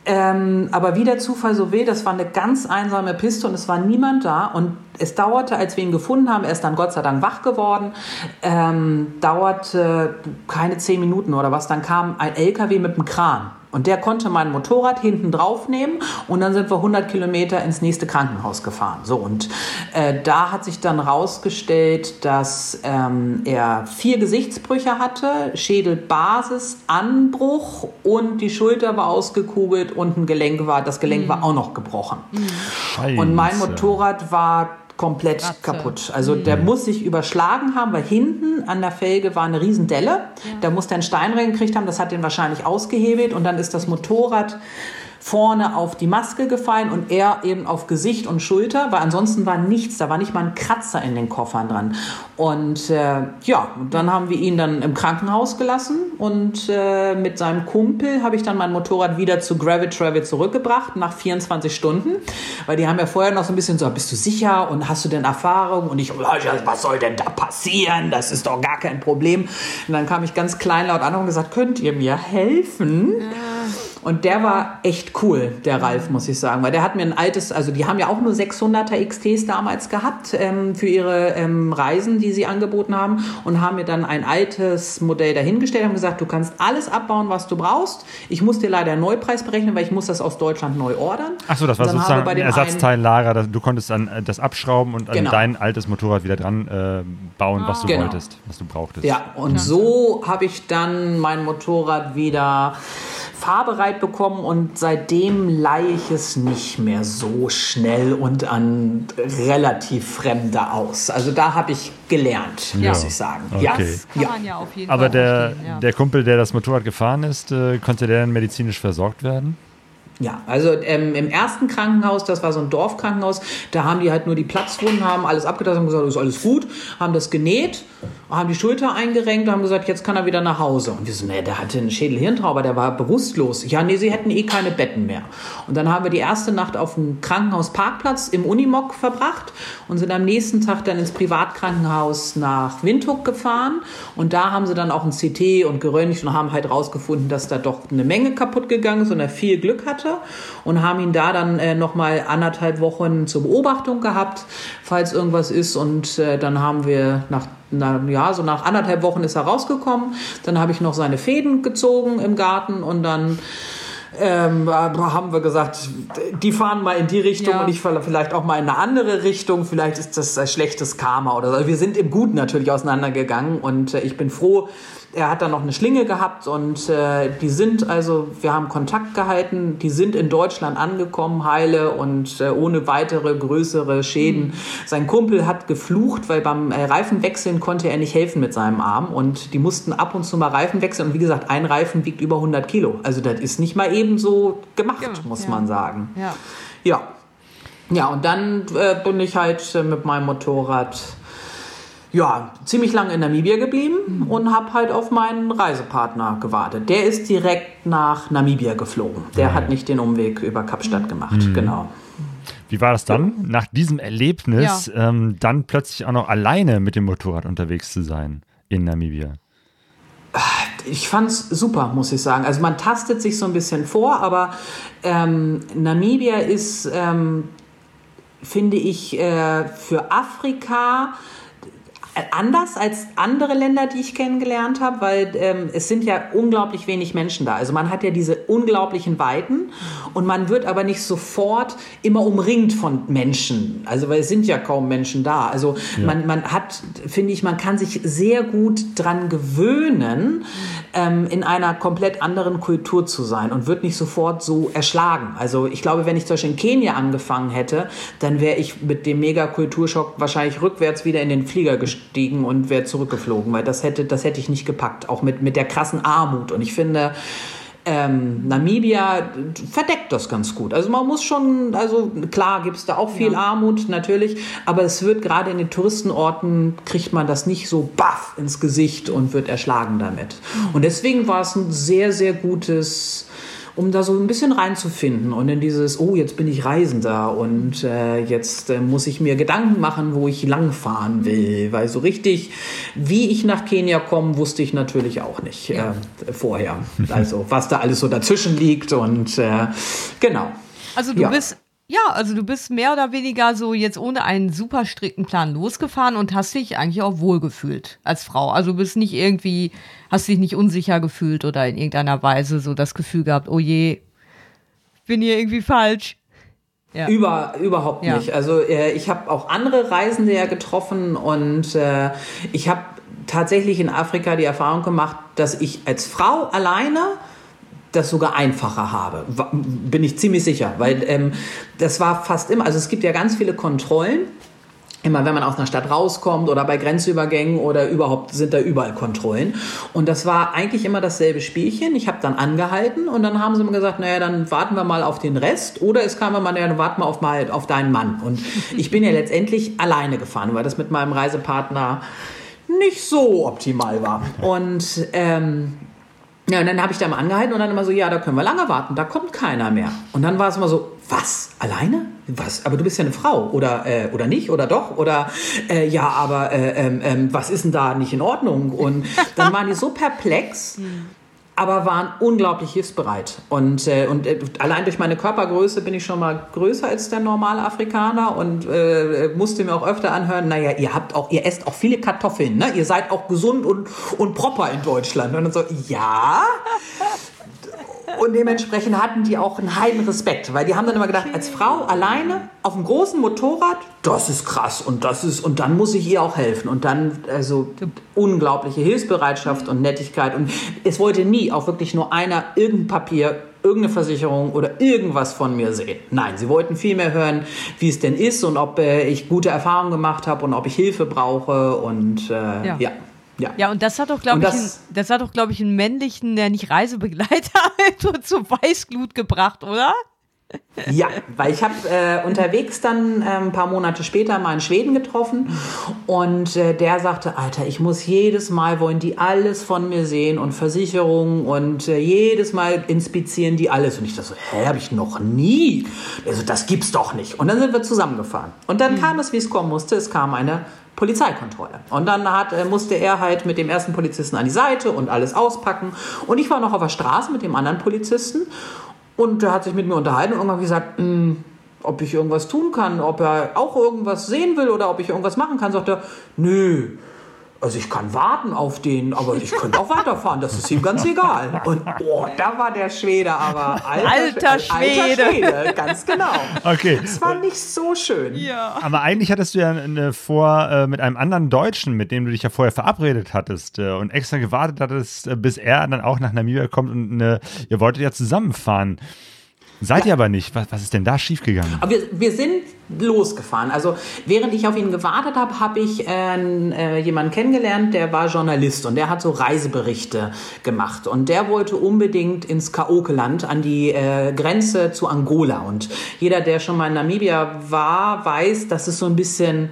Ähm, aber wie der Zufall so will, das war eine ganz einsame Piste und es war niemand da. Und es dauerte, als wir ihn gefunden haben, er ist dann Gott sei Dank wach geworden, ähm, dauerte keine zehn Minuten oder was. Dann kam ein L K W mit einem Kran. Und der konnte mein Motorrad hinten drauf nehmen und dann sind wir hundert Kilometer ins nächste Krankenhaus gefahren. So, und äh, da hat sich dann rausgestellt, dass ähm, er vier Gesichtsbrüche hatte, Schädelbasis, Anbruch und die Schulter war ausgekugelt und ein Gelenk war, das Gelenk mhm. war auch noch gebrochen. Scheiße. Und mein Motorrad war komplett Ratze. kaputt. Also mhm. der muss sich überschlagen haben, weil hinten an der Felge war eine Riesendelle. Ja. Da muss der einen Stein reingekriegt haben, das hat den wahrscheinlich ausgehebelt und dann ist das Motorrad vorne auf die Maske gefallen und er eben auf Gesicht und Schulter, weil ansonsten war nichts, da war nicht mal ein Kratzer in den Koffern dran. Und äh, ja, dann haben wir ihn dann im Krankenhaus gelassen und äh, mit seinem Kumpel habe ich dann mein Motorrad wieder zu Gravitravel zurückgebracht, nach vierundzwanzig Stunden, weil die haben ja vorher noch so ein bisschen so, bist du sicher und hast du denn Erfahrung? Und ich, was soll denn da passieren? Das ist doch gar kein Problem. Und dann kam ich ganz kleinlaut an und gesagt, könnt ihr mir helfen? Ja. Und der war echt cool, der Ralf, muss ich sagen, weil der hat mir ein altes, also die haben ja auch nur sechshunderter X Ts damals gehabt ähm, für ihre ähm, Reisen, die sie angeboten haben und haben mir dann ein altes Modell dahingestellt und gesagt, du kannst alles abbauen, was du brauchst. Ich muss dir leider einen Neupreis berechnen, weil ich muss das aus Deutschland neu ordern. Ach so, das war sozusagen ein Ersatzteillager, du konntest dann das abschrauben und an genau. dein altes Motorrad wieder dran äh, bauen, was du genau. wolltest, was du brauchtest. Ja, und ja. so habe ich dann mein Motorrad wieder fahrbereit bekommen und seitdem leihe ich es nicht mehr so schnell und an relativ Fremde aus. Also da habe ich gelernt, ja. muss ich sagen. Okay. Ja, das kann man ja auf jeden Aber Fall der, ja. der Kumpel, der das Motorrad gefahren ist, äh, konnte der dann medizinisch versorgt werden? Ja, also ähm, im ersten Krankenhaus, das war so ein Dorfkrankenhaus, da haben die halt nur die Platzwunden, haben alles abgetastet, haben gesagt, ist alles gut, haben das genäht, haben die Schulter eingerenkt und haben gesagt, jetzt kann er wieder nach Hause. Und wir so, nee, der hatte einen Schädelhirntrauma, der war bewusstlos. Ja, nee, sie hätten eh keine Betten mehr. Und dann haben wir die erste Nacht auf dem Krankenhausparkplatz im Unimog verbracht und sind am nächsten Tag dann ins Privatkrankenhaus nach Windhoek gefahren. Und da haben sie dann auch ein C T und geröntgt und haben halt rausgefunden, dass da doch eine Menge kaputt gegangen ist und er viel Glück hatte. Und haben ihn da dann äh, nochmal anderthalb Wochen zur Beobachtung gehabt, falls irgendwas ist. Und äh, dann haben wir nach, na, ja, so nach anderthalb Wochen ist er rausgekommen. Dann habe ich noch seine Fäden gezogen im Garten und dann ähm, haben wir gesagt, die fahren mal in die Richtung ja. und ich vielleicht auch mal in eine andere Richtung. Vielleicht ist das ein schlechtes Karma oder so. Wir sind im Guten natürlich auseinandergegangen und äh, ich bin froh. Er hat dann noch eine Schlinge gehabt und äh, die sind, also wir haben Kontakt gehalten, die sind in Deutschland angekommen, heile und äh, ohne weitere größere Schäden. Mhm. Sein Kumpel hat geflucht, weil beim äh, Reifenwechseln konnte er nicht helfen mit seinem Arm und die mussten ab und zu mal Reifen wechseln und wie gesagt, ein Reifen wiegt über hundert Kilo. Also das ist nicht mal eben so gemacht, ja, muss ja. man sagen. Ja. ja, ja, und dann äh, bin ich halt äh, mit meinem Motorrad ja, ziemlich lange in Namibia geblieben und habe halt auf meinen Reisepartner gewartet. Der ist direkt nach Namibia geflogen. Der hat nicht den Umweg über Kapstadt gemacht, mhm. genau. Wie war das dann, nach diesem Erlebnis, ja. ähm, dann plötzlich auch noch alleine mit dem Motorrad unterwegs zu sein in Namibia? Ich fand's super, muss ich sagen. Also man tastet sich so ein bisschen vor, aber ähm, Namibia ist, ähm, finde ich, äh, für Afrika anders als andere Länder, die ich kennengelernt habe, weil ähm, es sind ja unglaublich wenig Menschen da. Also man hat ja diese unglaublichen Weiten und man wird aber nicht sofort immer umringt von Menschen. Also weil es sind ja kaum Menschen da. Also ja. man, man hat, finde ich, man kann sich sehr gut dran gewöhnen, ähm, in einer komplett anderen Kultur zu sein und wird nicht sofort so erschlagen. Also ich glaube, wenn ich zum Beispiel in Kenia angefangen hätte, dann wäre ich mit dem Mega-Kulturschock wahrscheinlich rückwärts wieder in den Flieger gestiegen und wäre zurückgeflogen, weil das hätte, das hätte ich nicht gepackt, auch mit, mit der krassen Armut. Und ich finde, ähm, Namibia verdeckt das ganz gut. Also man muss schon, also klar gibt es da auch viel ja. Armut, natürlich, aber es wird gerade in den Touristenorten, kriegt man das nicht so baff ins Gesicht und wird erschlagen damit. Und deswegen war es ein sehr, sehr gutes, um da so ein bisschen reinzufinden und in dieses, oh, jetzt bin ich Reisender und äh, jetzt äh, muss ich mir Gedanken machen, wo ich langfahren will, weil so richtig, wie ich nach Kenia komme, wusste ich natürlich auch nicht äh, vorher, also was da alles so dazwischen liegt und äh, genau. Also du ja. bist Ja, also du bist mehr oder weniger so jetzt ohne einen super strikten Plan losgefahren und hast dich eigentlich auch wohlgefühlt als Frau. Also du bist nicht irgendwie, hast dich nicht unsicher gefühlt oder in irgendeiner Weise so das Gefühl gehabt, oh je, ich bin hier irgendwie falsch. Ja. Über, überhaupt ja. nicht. Also äh, ich habe auch andere Reisende ja getroffen und äh, ich habe tatsächlich in Afrika die Erfahrung gemacht, dass ich als Frau alleine das sogar einfacher habe, bin ich ziemlich sicher, weil ähm, das war fast immer, also es gibt ja ganz viele Kontrollen, immer wenn man aus einer Stadt rauskommt oder bei Grenzübergängen oder überhaupt sind da überall Kontrollen und das war eigentlich immer dasselbe Spielchen, ich habe dann angehalten und dann haben sie mir gesagt, naja, dann warten wir mal auf den Rest oder es kam immer, naja, dann warten wir auf, mal, auf deinen Mann und ich bin ja letztendlich alleine gefahren, weil das mit meinem Reisepartner nicht so optimal war und ähm, ja, und dann habe ich da mal angehalten und dann immer so, ja, da können wir lange warten, da kommt keiner mehr. Und dann war es immer so, was, alleine? Was? Aber du bist ja eine Frau oder, äh, oder nicht oder doch oder äh, ja, aber äh, ähm, was ist denn da nicht in Ordnung? Und dann waren die so perplex, aber waren unglaublich hilfsbereit. Und, äh, und äh, allein durch meine Körpergröße bin ich schon mal größer als der normale Afrikaner und äh, musste mir auch öfter anhören, naja, ihr habt auch, ihr esst auch viele Kartoffeln, ne? Ihr seid auch gesund und, und proper in Deutschland. Und dann so, ja. Und dementsprechend hatten die auch einen heiden Respekt, weil die haben dann immer gedacht, als Frau alleine auf einem großen Motorrad, das ist krass und das ist und dann muss ich ihr auch helfen und dann also unglaubliche Hilfsbereitschaft und Nettigkeit und es wollte nie auch wirklich nur einer irgendein Papier, irgendeine Versicherung oder irgendwas von mir sehen. Nein, sie wollten viel mehr hören, wie es denn ist und ob äh, ich gute Erfahrungen gemacht habe und ob ich Hilfe brauche und äh, ja. ja. Ja. ja, und das hat doch, glaube ich, das, ein, das hat doch, glaube ich, einen männlichen, der nicht Reisebegleiter zur zu Weißglut gebracht, oder? Ja, weil ich habe äh, unterwegs dann äh, ein paar Monate später mal in Schweden getroffen und äh, der sagte, Alter, ich muss jedes Mal, wollen die alles von mir sehen und Versicherungen und äh, jedes Mal inspizieren die alles. Und ich dachte so, hä, habe ich noch nie? Also das gibt's doch nicht. Und dann sind wir zusammengefahren. Und dann mhm. kam es, wie es kommen musste, es kam eine Polizeikontrolle. Und dann hat, musste er halt mit dem ersten Polizisten an die Seite und alles auspacken. Und ich war noch auf der Straße mit dem anderen Polizisten und der hat sich mit mir unterhalten und irgendwann gesagt, mh, ob ich irgendwas tun kann, ob er auch irgendwas sehen will oder ob ich irgendwas machen kann. Sagt er, nö, also ich kann warten auf den, aber ich könnte auch weiterfahren, das ist ihm ganz egal. Und oh, da war der Schwede, aber alter, alter, Schwede. alter Schwede, ganz genau. Okay. Das war nicht so schön. Ja. Aber eigentlich hattest du ja eine vor äh, mit einem anderen Deutschen, mit dem du dich ja vorher verabredet hattest äh, und extra gewartet hattest, äh, bis er dann auch nach Namibia kommt und äh, ihr wolltet ja zusammenfahren. Seid ihr aber nicht. Was, was ist denn da schiefgegangen? Aber wir, wir sind losgefahren. Also während ich auf ihn gewartet habe, habe ich äh, jemanden kennengelernt, der war Journalist und der hat so Reiseberichte gemacht. Und der wollte unbedingt ins Kaokeland, an die äh, Grenze zu Angola. Und jeder, der schon mal in Namibia war, weiß, dass es so ein bisschen...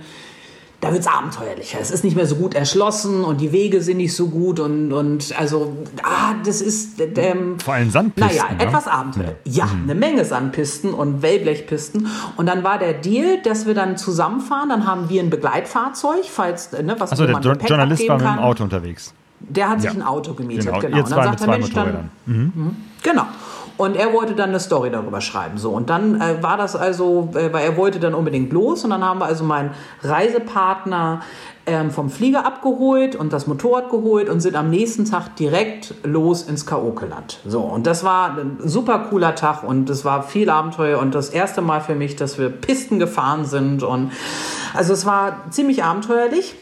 Da wird's abenteuerlicher. Es ist nicht mehr so gut erschlossen und die Wege sind nicht so gut und, und also, ah, das ist... Ähm, vor allem Sandpisten. Naja, etwas ja? Abenteuer. Ja, mhm. eine Menge Sandpisten und Wellblechpisten. Und dann war der Deal, dass wir dann zusammenfahren. Dann haben wir ein Begleitfahrzeug, falls... Ne, was also der jo- Journalist war mit dem Auto unterwegs. Der hat sich ja. ein Auto gemietet, genau. genau. Jetzt und dann sagt der Mensch dann... Mhm. Genau. Und er wollte dann eine Story darüber schreiben. So, und dann äh, war das also, äh, weil er wollte dann unbedingt los. Und dann haben wir also meinen Reisepartner ähm, vom Flieger abgeholt und das Motorrad geholt und sind am nächsten Tag direkt los ins Kaokeland. So, und das war ein super cooler Tag und es war viel Abenteuer und das erste Mal für mich, dass wir Pisten gefahren sind. Und also es war ziemlich abenteuerlich.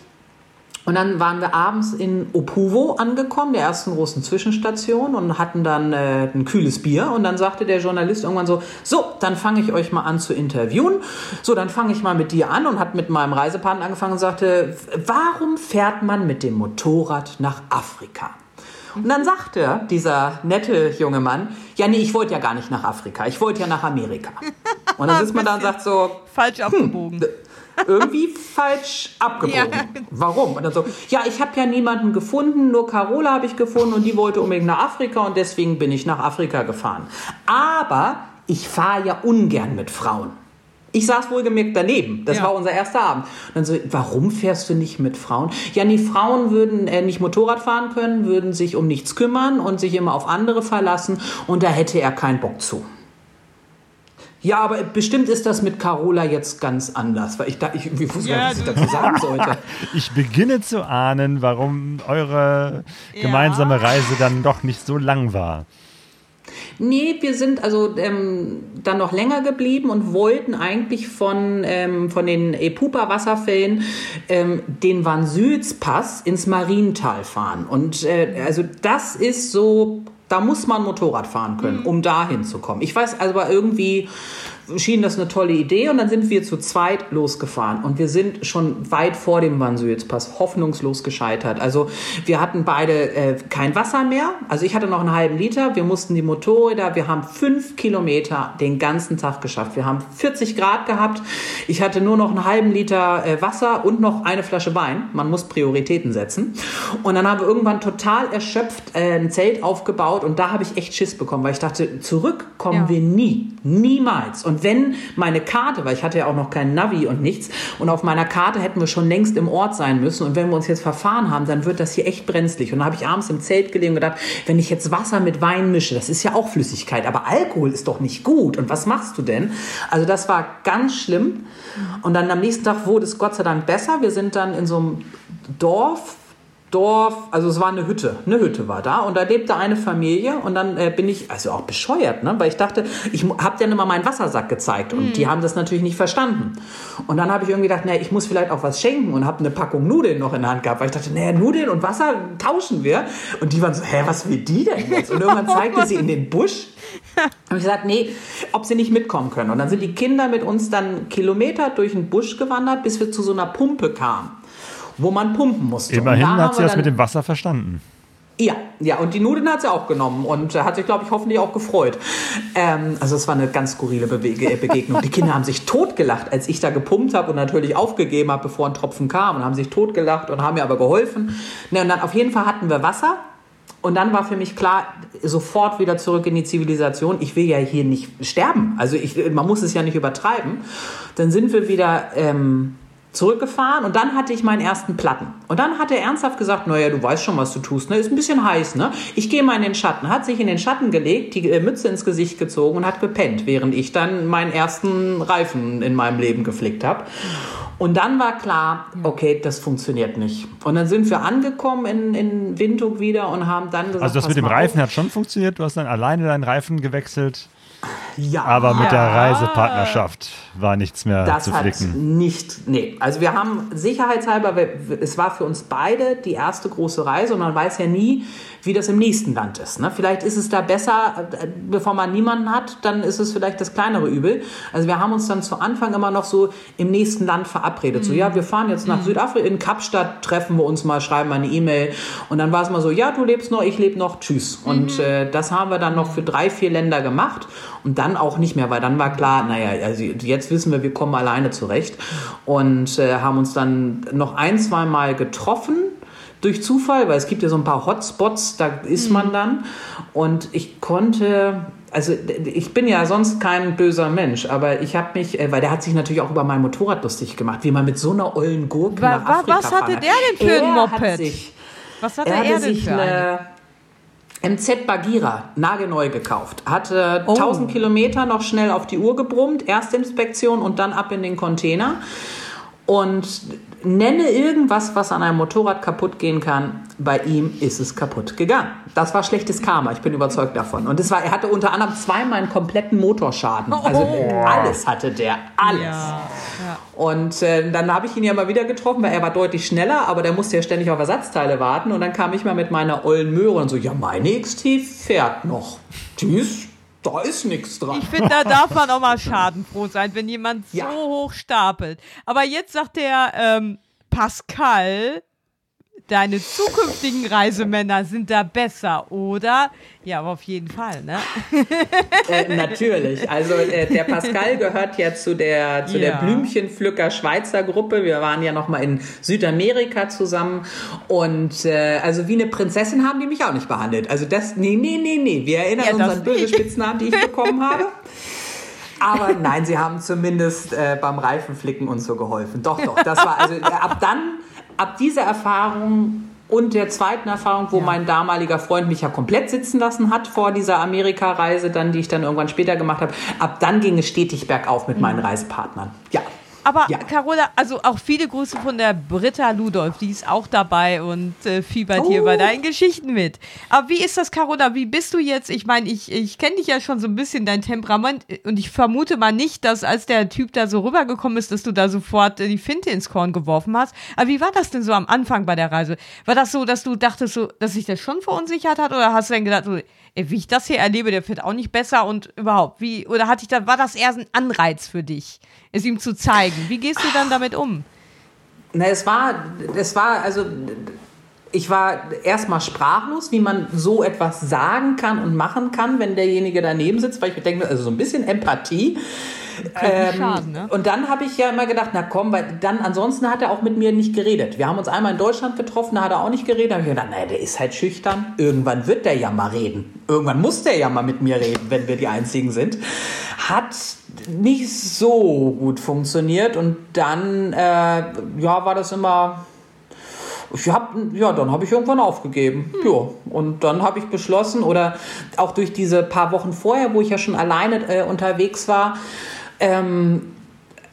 Und dann waren wir abends in Opuwo angekommen, der ersten großen Zwischenstation, und hatten dann äh, ein kühles Bier. Und dann sagte der Journalist irgendwann so, so, dann fange ich euch mal an zu interviewen. So, dann fange ich mal mit dir an, und hat mit meinem Reisepartner angefangen und sagte, warum fährt man mit dem Motorrad nach Afrika? Und dann sagte dieser nette junge Mann, ja nee, ich wollte ja gar nicht nach Afrika, ich wollte ja nach Amerika. Und dann sitzt man da und sagt so, falsch abgebogen. Hm, irgendwie falsch abgebogen. Ja. Warum? Und dann so, ja, ich habe ja niemanden gefunden, nur Carola habe ich gefunden und die wollte unbedingt nach Afrika und deswegen bin ich nach Afrika gefahren. Aber ich fahre ja ungern mit Frauen. Ich saß wohlgemerkt daneben. Das ja. war unser erster Abend. Und dann so, warum fährst du nicht mit Frauen? Ja, nee, Frauen würden äh, nicht Motorrad fahren können, würden sich um nichts kümmern und sich immer auf andere verlassen und da hätte er keinen Bock zu. Ja, aber bestimmt ist das mit Carola jetzt ganz anders, weil ich da ich irgendwie wusste, was ich dazu sagen sollte. Ich beginne zu ahnen, warum eure gemeinsame ja. Reise dann doch nicht so lang war. Nee, wir sind also ähm, dann noch länger geblieben und wollten eigentlich von, ähm, von den Epupa-Wasserfällen ähm, den Van-Süds-Pass ins Mariental fahren. Und äh, also das ist so... Da muss man Motorrad fahren können, um da hinzukommen. Ich weiß, also irgendwie schien das eine tolle Idee und dann sind wir zu zweit losgefahren und wir sind schon weit vor dem Van-Süds-Pass hoffnungslos gescheitert. Also wir hatten beide äh, kein Wasser mehr, also ich hatte noch einen halben Liter, wir mussten die Motorräder, wir haben fünf Kilometer den ganzen Tag geschafft, wir haben vierzig Grad gehabt, ich hatte nur noch einen halben Liter äh, Wasser und noch eine Flasche Wein, man muss Prioritäten setzen, und dann haben wir irgendwann total erschöpft äh, ein Zelt aufgebaut. Und da habe ich echt Schiss bekommen, weil ich dachte, zurückkommen ja. wir nie, niemals. Und wenn meine Karte, weil ich hatte ja auch noch keinen Navi und nichts, und auf meiner Karte hätten wir schon längst im Ort sein müssen. Und wenn wir uns jetzt verfahren haben, dann wird das hier echt brenzlig. Und da habe ich abends im Zelt gelegen und gedacht, wenn ich jetzt Wasser mit Wein mische, das ist ja auch Flüssigkeit, aber Alkohol ist doch nicht gut. Und was machst du denn? Also das war ganz schlimm. Und dann am nächsten Tag wurde es Gott sei Dank besser. Wir sind dann in so einem Dorf, Dorf, also es war eine Hütte, eine Hütte war da und da lebte eine Familie und dann äh, bin ich, also auch bescheuert, ne, weil ich dachte, ich habe denen immer meinen Wassersack gezeigt und mm. die haben das natürlich nicht verstanden. Und dann habe ich irgendwie gedacht, naja, ich muss vielleicht auch was schenken und habe eine Packung Nudeln noch in der Hand gehabt, weil ich dachte, naja, Nudeln und Wasser tauschen wir. Und die waren so, hä, was will die denn jetzt? Und irgendwann zeigte sie in den Busch. Und ich gesagt, nee, ob sie nicht mitkommen können. Und dann sind die Kinder mit uns dann Kilometer durch den Busch gewandert, bis wir zu so einer Pumpe kamen, wo man pumpen musste. Immerhin hat sie das mit dem Wasser verstanden. Ja, ja, und die Nudeln hat sie auch genommen und hat sich, glaube ich, hoffentlich auch gefreut. Ähm, also es war eine ganz skurrile Bege- Begegnung. Die Kinder haben sich totgelacht, als ich da gepumpt habe und natürlich aufgegeben habe, bevor ein Tropfen kam, und haben sich totgelacht und haben mir aber geholfen. Ne, und dann auf jeden Fall hatten wir Wasser. Und dann war für mich klar, sofort wieder zurück in die Zivilisation. Ich will ja hier nicht sterben. Also ich, man muss es ja nicht übertreiben. Dann sind wir wieder... Ähm, zurückgefahren und dann hatte ich meinen ersten Platten. Und dann hat er ernsthaft gesagt, naja, du weißt schon, was du tust, ne? Ist ein bisschen heiß, ne? Ich gehe mal in den Schatten. Hat sich in den Schatten gelegt, die Mütze ins Gesicht gezogen und hat gepennt, während ich dann meinen ersten Reifen in meinem Leben geflickt habe. Und dann war klar, okay, das funktioniert nicht. Und dann sind wir angekommen in, in Windhoek wieder und haben dann gesagt, also das mit dem Reifen hat schon funktioniert, du hast dann alleine deinen Reifen gewechselt. Ja. Aber mit der Reisepartnerschaft war nichts mehr das zu flicken. Das hat nicht, nee. Also wir haben sicherheitshalber, es war für uns beide die erste große Reise und man weiß ja nie, wie das im nächsten Land ist. Ne? Vielleicht ist es da besser, bevor man niemanden hat, dann ist es vielleicht das kleinere Übel. Also wir haben uns dann zu Anfang immer noch so im nächsten Land verabredet. Mhm. So, ja, wir fahren jetzt nach mhm. Südafrika, in Kapstadt treffen wir uns mal, schreiben mal eine E-Mail. Und dann war es mal so, ja, du lebst noch, ich lebe noch, tschüss. Mhm. Und äh, das haben wir dann noch für drei, vier Länder gemacht. Und dann auch nicht mehr, weil dann war klar, naja, also jetzt wissen wir, wir kommen alleine zurecht. Und äh, haben uns dann noch ein, zwei Mal getroffen. Durch Zufall, weil es gibt ja so ein paar Hotspots, da ist man dann. Und ich konnte, also ich bin ja sonst kein böser Mensch, aber ich habe mich, weil der hat sich natürlich auch über mein Motorrad lustig gemacht, wie man mit so einer ollen Gurke war, nach Afrika was hatte fahren. Der denn für er ein Moped? Hat sich, was hatte er, hatte er denn sich für eine, eine M Z Bagira, nagelneu gekauft. Hatte oh. tausend Kilometer noch schnell auf die Uhr gebrummt. Erste Inspektion und dann ab in den Container. Und nenne irgendwas, was an einem Motorrad kaputt gehen kann. Bei ihm ist es kaputt gegangen. Das war schlechtes Karma, ich bin überzeugt davon. Und das war, er hatte unter anderem zweimal einen kompletten Motorschaden. Also oh. alles hatte der, alles. Ja. Ja. Und äh, dann habe ich ihn ja mal wieder getroffen, weil er war deutlich schneller, aber der musste ja ständig auf Ersatzteile warten. Und dann kam ich mal mit meiner ollen Möhre und so, ja, meine X T fährt noch. Tschüss. Da ist nichts dran. Ich finde, da darf man auch mal schadenfroh sein, wenn jemand ja. so hoch stapelt. Aber jetzt sagt der ähm, Pascal, deine zukünftigen Reisemänner sind da besser, oder? Ja, aber auf jeden Fall, ne? Äh, natürlich. Also äh, der Pascal gehört ja zu der, zu ja. der Blümchenpflücker Schweizer Gruppe. Wir waren ja noch mal in Südamerika zusammen. Und äh, also wie eine Prinzessin haben die mich auch nicht behandelt. Also das, nee, nee, nee, nee. Wir erinnern ja, uns an böse Spitznamen, die ich bekommen habe. Aber nein, sie haben zumindest äh, beim Reifenflicken und so geholfen. Doch, doch. Das war also äh, ab dann... Ab dieser Erfahrung und der zweiten Erfahrung, wo ja. mein damaliger Freund mich ja komplett sitzen lassen hat vor dieser Amerika-Reise, dann, die ich dann irgendwann später gemacht habe, ab dann ging es stetig bergauf mit mhm. meinen Reisepartnern. Ja. Aber ja. Carola, also auch viele Grüße von der Britta Ludolf, die ist auch dabei und äh, fiebert oh. hier bei deinen Geschichten mit. Aber wie ist das, Carola, wie bist du jetzt? Ich meine, ich, ich kenne dich ja schon so ein bisschen, dein Temperament, und ich vermute mal nicht, dass als der Typ da so rübergekommen ist, dass du da sofort äh, die Finte ins Korn geworfen hast. Aber wie war das denn so am Anfang bei der Reise? War das so, dass du dachtest, so, dass sich das schon verunsichert hat, oder hast du denn gedacht, so, ey, wie ich das hier erlebe, der wird auch nicht besser und überhaupt, wie, oder hatte ich da, war das eher ein Anreiz für dich, es ihm zu zeigen? Wie gehst du dann damit um? Na, es war, es war, also ich war erstmal sprachlos, wie man so etwas sagen kann und machen kann, wenn derjenige daneben sitzt, weil ich mir denke, also so ein bisschen Empathie. Ähm, schaden, ne? Und dann habe ich ja immer gedacht, na komm, weil dann ansonsten hat er auch mit mir nicht geredet. Wir haben uns einmal in Deutschland getroffen, da hat er auch nicht geredet. Da habe ich gedacht, naja, der ist halt schüchtern. Irgendwann wird der ja mal reden. Irgendwann muss der ja mal mit mir reden, wenn wir die Einzigen sind. Hat nicht so gut funktioniert und dann äh, ja, war das immer... Ich hab, ja, dann habe ich irgendwann aufgegeben. Hm. Ja. Und dann habe ich beschlossen, oder auch durch diese paar Wochen vorher, wo ich ja schon alleine äh, unterwegs war, ähm,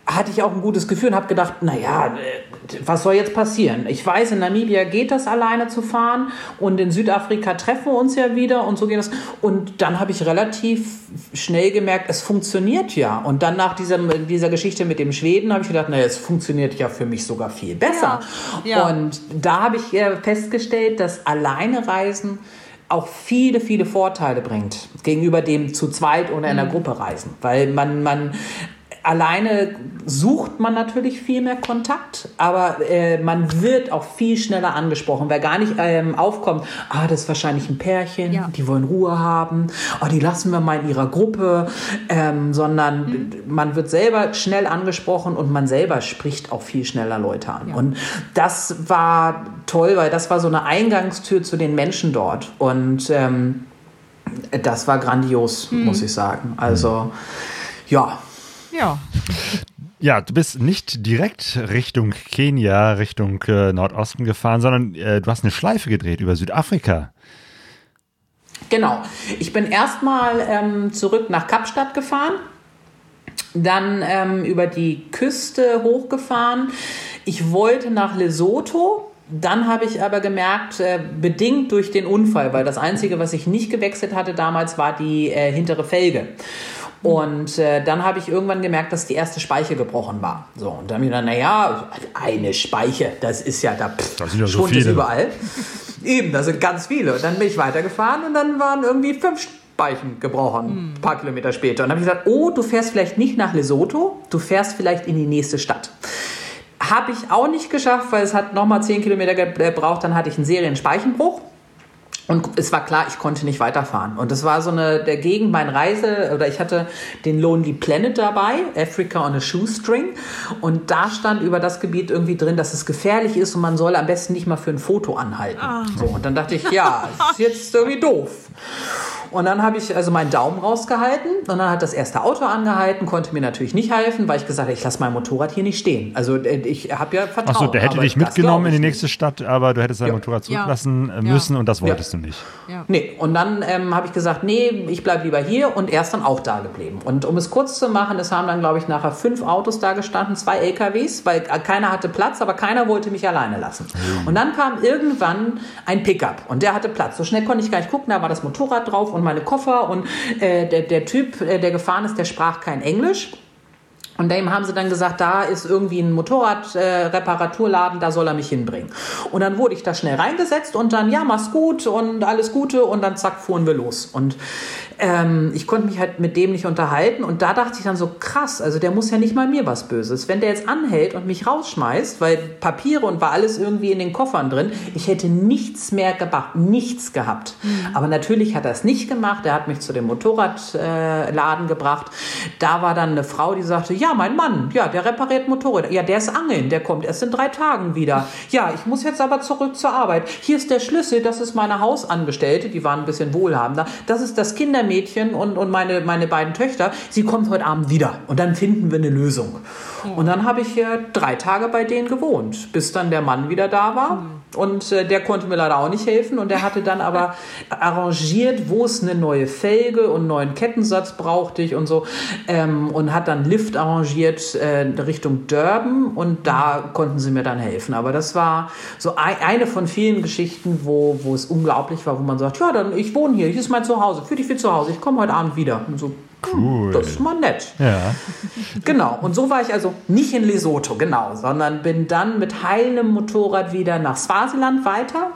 hatte ich auch ein gutes Gefühl und habe gedacht, naja, was soll jetzt passieren? Ich weiß, in Namibia geht das, alleine zu fahren, und in Südafrika treffen wir uns ja wieder und so geht das. Und dann habe ich relativ schnell gemerkt, es funktioniert ja. Und dann nach dieser, dieser Geschichte mit dem Schweden habe ich gedacht, naja, es funktioniert ja für mich sogar viel besser. Ja, ja. Und da habe ich festgestellt, dass alleine Reisen auch viele, viele Vorteile bringt gegenüber dem zu zweit oder in einer mhm. Gruppe reisen. Weil man, man alleine sucht man natürlich viel mehr Kontakt, aber äh, man wird auch viel schneller angesprochen, weil gar nicht ähm, aufkommt, ah, das ist wahrscheinlich ein Pärchen, ja. die wollen Ruhe haben, oh, die lassen wir mal in ihrer Gruppe, ähm, sondern mhm. man wird selber schnell angesprochen und man selber spricht auch viel schneller Leute an. Ja. Und das war toll, weil das war so eine Eingangstür zu den Menschen dort, und ähm, das war grandios, mhm. muss ich sagen. Also, ja. Ja. Ja, du bist nicht direkt Richtung Kenia, Richtung äh, Nordosten gefahren, sondern äh, du hast eine Schleife gedreht über Südafrika. Genau. Ich bin erstmal ähm, zurück nach Kapstadt gefahren, dann ähm, über die Küste hochgefahren. Ich wollte nach Lesotho. Dann habe ich aber gemerkt, äh, bedingt durch den Unfall, weil das Einzige, was ich nicht gewechselt hatte damals, war die äh, hintere Felge. Und äh, dann habe ich irgendwann gemerkt, dass die erste Speiche gebrochen war. So, und dann habe ich gedacht, naja, eine Speiche, das ist ja da, pff, das sind ja so viele. Überall. Eben, da sind ganz viele. Und dann bin ich weitergefahren und dann waren irgendwie fünf Speichen gebrochen, hm. ein paar Kilometer später. Und dann habe ich gesagt, oh, du fährst vielleicht nicht nach Lesotho, du fährst vielleicht in die nächste Stadt. Habe ich auch nicht geschafft, weil es hat nochmal zehn Kilometer gebraucht, dann hatte ich einen Serienspeichenbruch. Und es war klar, ich konnte nicht weiterfahren. Und das war so eine, der Gegend, mein Reise, oder ich hatte den Lonely Planet dabei, Africa on a Shoestring. Und da stand über das Gebiet irgendwie drin, dass es gefährlich ist und man soll am besten nicht mal für ein Foto anhalten. Ah. So, und dann dachte ich, ja, das ist jetzt irgendwie doof. Und dann habe ich also meinen Daumen rausgehalten und dann hat das erste Auto angehalten, konnte mir natürlich nicht helfen, weil ich gesagt habe, ich lasse mein Motorrad hier nicht stehen. Also ich habe ja Vertrauen. Achso, der hätte dich mitgenommen in die nächste Stadt, aber du hättest dein ja. Motorrad zurücklassen ja. müssen ja. und das wolltest ja. du nicht. Ja. Nee, und dann ähm, habe ich gesagt, nee, ich bleibe lieber hier und er ist dann auch da geblieben. Und um es kurz zu machen, es haben dann, glaube ich, nachher fünf Autos da gestanden, zwei L K Ws, weil keiner hatte Platz, aber keiner wollte mich alleine lassen. Mhm. Und dann kam irgendwann ein Pickup und der hatte Platz. So schnell konnte ich gar nicht gucken, da war das Motorrad drauf und meine Koffer und äh, der, der Typ, äh, der gefahren ist, der sprach kein Englisch. Und dem haben sie dann gesagt, da ist irgendwie ein Motorradreparaturladen, äh, da soll er mich hinbringen. Und dann wurde ich da schnell reingesetzt und dann, ja, mach's gut und alles Gute und dann zack, fuhren wir los. Und ähm, ich konnte mich halt mit dem nicht unterhalten und da dachte ich dann so, krass, also der muss ja nicht mal mir was Böses. Wenn der jetzt anhält und mich rausschmeißt, weil Papiere und war alles irgendwie in den Koffern drin, ich hätte nichts mehr gemacht, nichts gehabt. Mhm. Aber natürlich hat er es nicht gemacht, er hat mich zu dem Motorradladen äh, gebracht. Da war dann eine Frau, die sagte, ja, mein Mann, ja, der repariert Motorräder. Ja, der ist angeln, der kommt erst in drei Tagen wieder. Ja, ich muss jetzt aber zurück zur Arbeit. Hier ist der Schlüssel, das ist meine Hausangestellte, die waren ein bisschen wohlhabender. Das ist das Kindermädchen und, und meine, meine beiden Töchter. Sie kommt heute Abend wieder und dann finden wir eine Lösung. Ja. Und dann habe ich hier drei Tage bei denen gewohnt, bis dann der Mann wieder da war. Mhm. Und äh, der konnte mir leider auch nicht helfen. Und der hatte dann aber arrangiert, wo es eine neue Felge und einen neuen Kettensatz brauchte ich und so. Ähm, und hat dann Lift arrangiert äh, Richtung Durban. Und da konnten sie mir dann helfen. Aber das war so ein, eine von vielen Geschichten, wo, wo es unglaublich war, wo man sagt, ja, dann ich wohne hier, hier ist mein Zuhause, fühl dich wie zu Hause, ich komme heute Abend wieder. Und so. Cool. Das ist mal nett. Ja. Genau. Und so war ich also nicht in Lesotho, genau, sondern bin dann mit heilendem Motorrad wieder nach Swasiland weiter.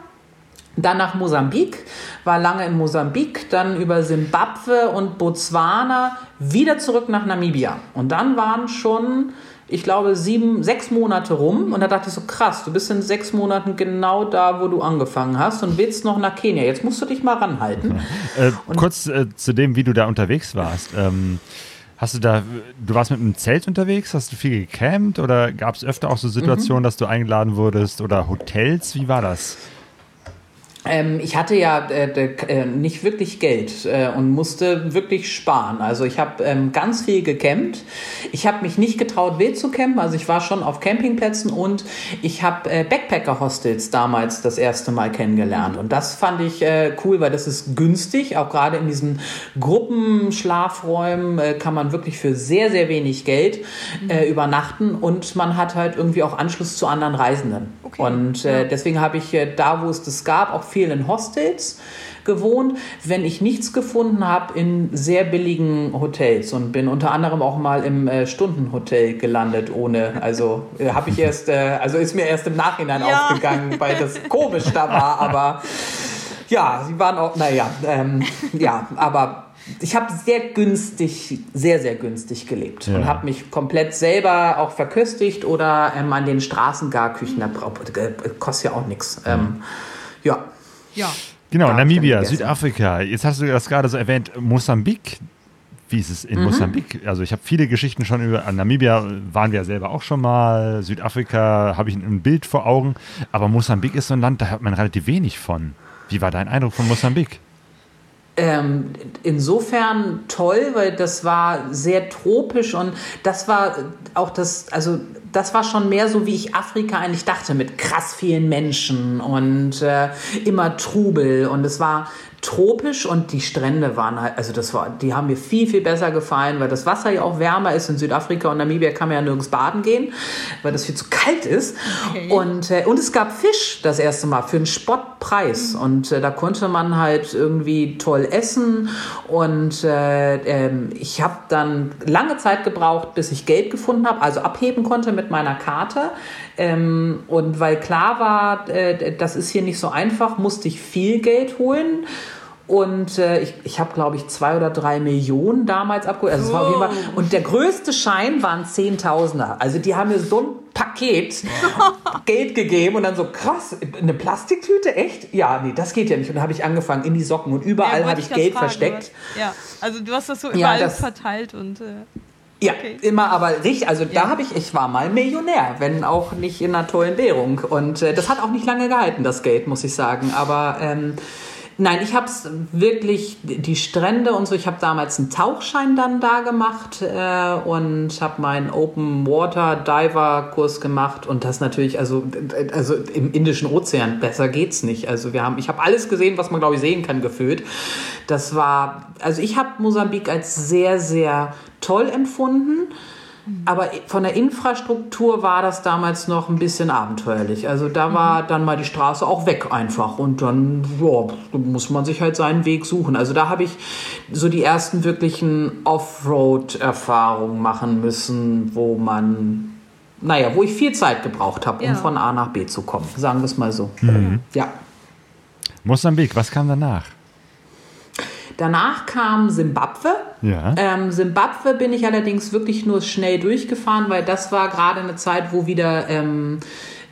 Dann nach Mosambik, war lange in Mosambik, dann über Simbabwe und Botswana, wieder zurück nach Namibia. Und dann waren schon, ich glaube, sieben, sechs Monate rum. Und da dachte ich so, krass, du bist in sechs Monaten genau da, wo du angefangen hast und willst noch nach Kenia. Jetzt musst du dich mal ranhalten. Okay. Äh, kurz äh, zu dem, wie du da unterwegs warst. Ähm, hast du da, du warst mit einem Zelt unterwegs? Hast du viel gecampt? Oder gab es öfter auch so Situationen, mhm. dass du eingeladen wurdest? Oder Hotels? Wie war das? Ähm, ich hatte ja äh, äh, nicht wirklich Geld äh, und musste wirklich sparen. Also ich habe ähm, ganz viel gecampt. Ich habe mich nicht getraut, wild zu campen. Also ich war schon auf Campingplätzen und ich habe äh, Backpacker-Hostels damals das erste Mal kennengelernt. Und das fand ich äh, cool, weil das ist günstig. Auch gerade in diesen Gruppenschlafräumen äh, kann man wirklich für sehr, sehr wenig Geld äh, übernachten. Und man hat halt irgendwie auch Anschluss zu anderen Reisenden. Okay. Und äh, ja. deswegen habe ich äh, da, wo es das gab, auch viel in Hostels gewohnt, wenn ich nichts gefunden habe, in sehr billigen Hotels und bin unter anderem auch mal im äh, Stundenhotel gelandet, ohne, also äh, habe ich erst, äh, also ist mir erst im Nachhinein ja. aufgegangen, weil das komisch da war, aber ja, sie waren auch, naja, ähm, ja, aber ich habe sehr günstig, sehr, sehr günstig gelebt ja. und habe mich komplett selber auch verköstigt oder ähm, an den Straßen gar Küchen, da kostet ja auch nichts, ähm, ja. Ja. Genau, Namibia, Südafrika. Jetzt hast du das gerade so erwähnt, Mosambik. Wie ist es in mhm. Mosambik? Also ich habe viele Geschichten schon über Namibia, waren wir ja selber auch schon mal. Südafrika habe ich ein Bild vor Augen. Aber Mosambik ist so ein Land, da hat man relativ wenig von. Wie war dein Eindruck von Mosambik? Ähm, insofern toll, weil das war sehr tropisch und das war auch das, also das war schon mehr so, wie ich Afrika eigentlich dachte, mit krass vielen Menschen und äh, immer Trubel und es war tropisch und die Strände waren halt, also das war, die haben mir viel, viel besser gefallen, weil das Wasser ja auch wärmer ist. In Südafrika und Namibia kann man ja nirgends baden gehen, weil das viel zu kalt ist. Okay. Und, äh, und es gab Fisch das erste Mal für einen Spottpreis. Mhm. Und äh, da konnte man halt irgendwie toll essen. Und äh, äh, ich habe dann lange Zeit gebraucht, bis ich Geld gefunden habe, also abheben konnte mit meiner Karte. Ähm, und weil klar war, äh, das ist hier nicht so einfach, musste ich viel Geld holen. Und äh, ich, ich habe, glaube ich, zwei oder drei Millionen damals abgeholt. Also, es war auf jeden Fall, und der größte Schein waren Zehntausender. Also die haben mir so ein Paket Geld gegeben und dann so, krass, eine Plastiktüte? Echt? Ja, nee, das geht ja nicht. Und dann habe ich angefangen in die Socken und überall ja, habe ich, ich Geld fragen, versteckt. Was? Ja, also du hast das so überall ja, das, verteilt und... Äh Ja, okay. Immer, aber richtig, also ja. da habe ich, ich war mal Millionär, wenn auch nicht in einer tollen Währung. Und äh, das hat auch nicht lange gehalten, das Geld, muss ich sagen. Aber ähm, Nein, ich habe es wirklich, die Strände und so, ich habe damals einen Tauchschein dann da gemacht äh, und habe meinen Open Water Diver Kurs gemacht und das natürlich, also, also im Indischen Ozean, besser geht's nicht. Also wir haben, ich habe alles gesehen, was man, glaube ich, sehen kann, gefühlt. Das war, also ich habe Mosambik als sehr, sehr toll empfunden. Aber von der Infrastruktur war das damals noch ein bisschen abenteuerlich. Also da war dann mal die Straße auch weg einfach. Und dann ja, muss man sich halt seinen Weg suchen. Also da habe ich so die ersten wirklichen Offroad-Erfahrungen machen müssen, wo man, naja, wo ich viel Zeit gebraucht habe, um ja. von A nach B zu kommen. Sagen wir es mal so. Mhm. Ja. Mosambik, was kam danach? Danach kam Simbabwe. Ja. Ähm, Simbabwe bin ich allerdings wirklich nur schnell durchgefahren, weil das war gerade eine Zeit, wo wieder ähm,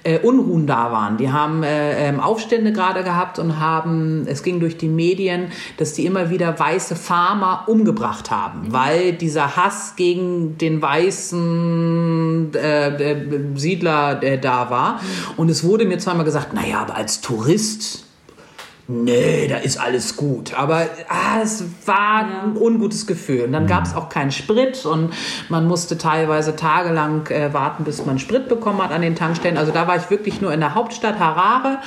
äh, Unruhen da waren. Die haben äh, ähm, Aufstände gerade gehabt und haben, es ging durch die Medien, dass die immer wieder weiße Farmer umgebracht haben, mhm. weil dieser Hass gegen den weißen äh, äh, Siedler äh, da war. Und es wurde mir zweimal gesagt, naja, aber als Tourist... Nee, da ist alles gut. Aber ah, es war ein ungutes Gefühl. Und dann gab es auch keinen Sprit und man musste teilweise tagelang äh, warten, bis man Sprit bekommen hat an den Tankstellen. Also da war ich wirklich nur in der Hauptstadt Harare,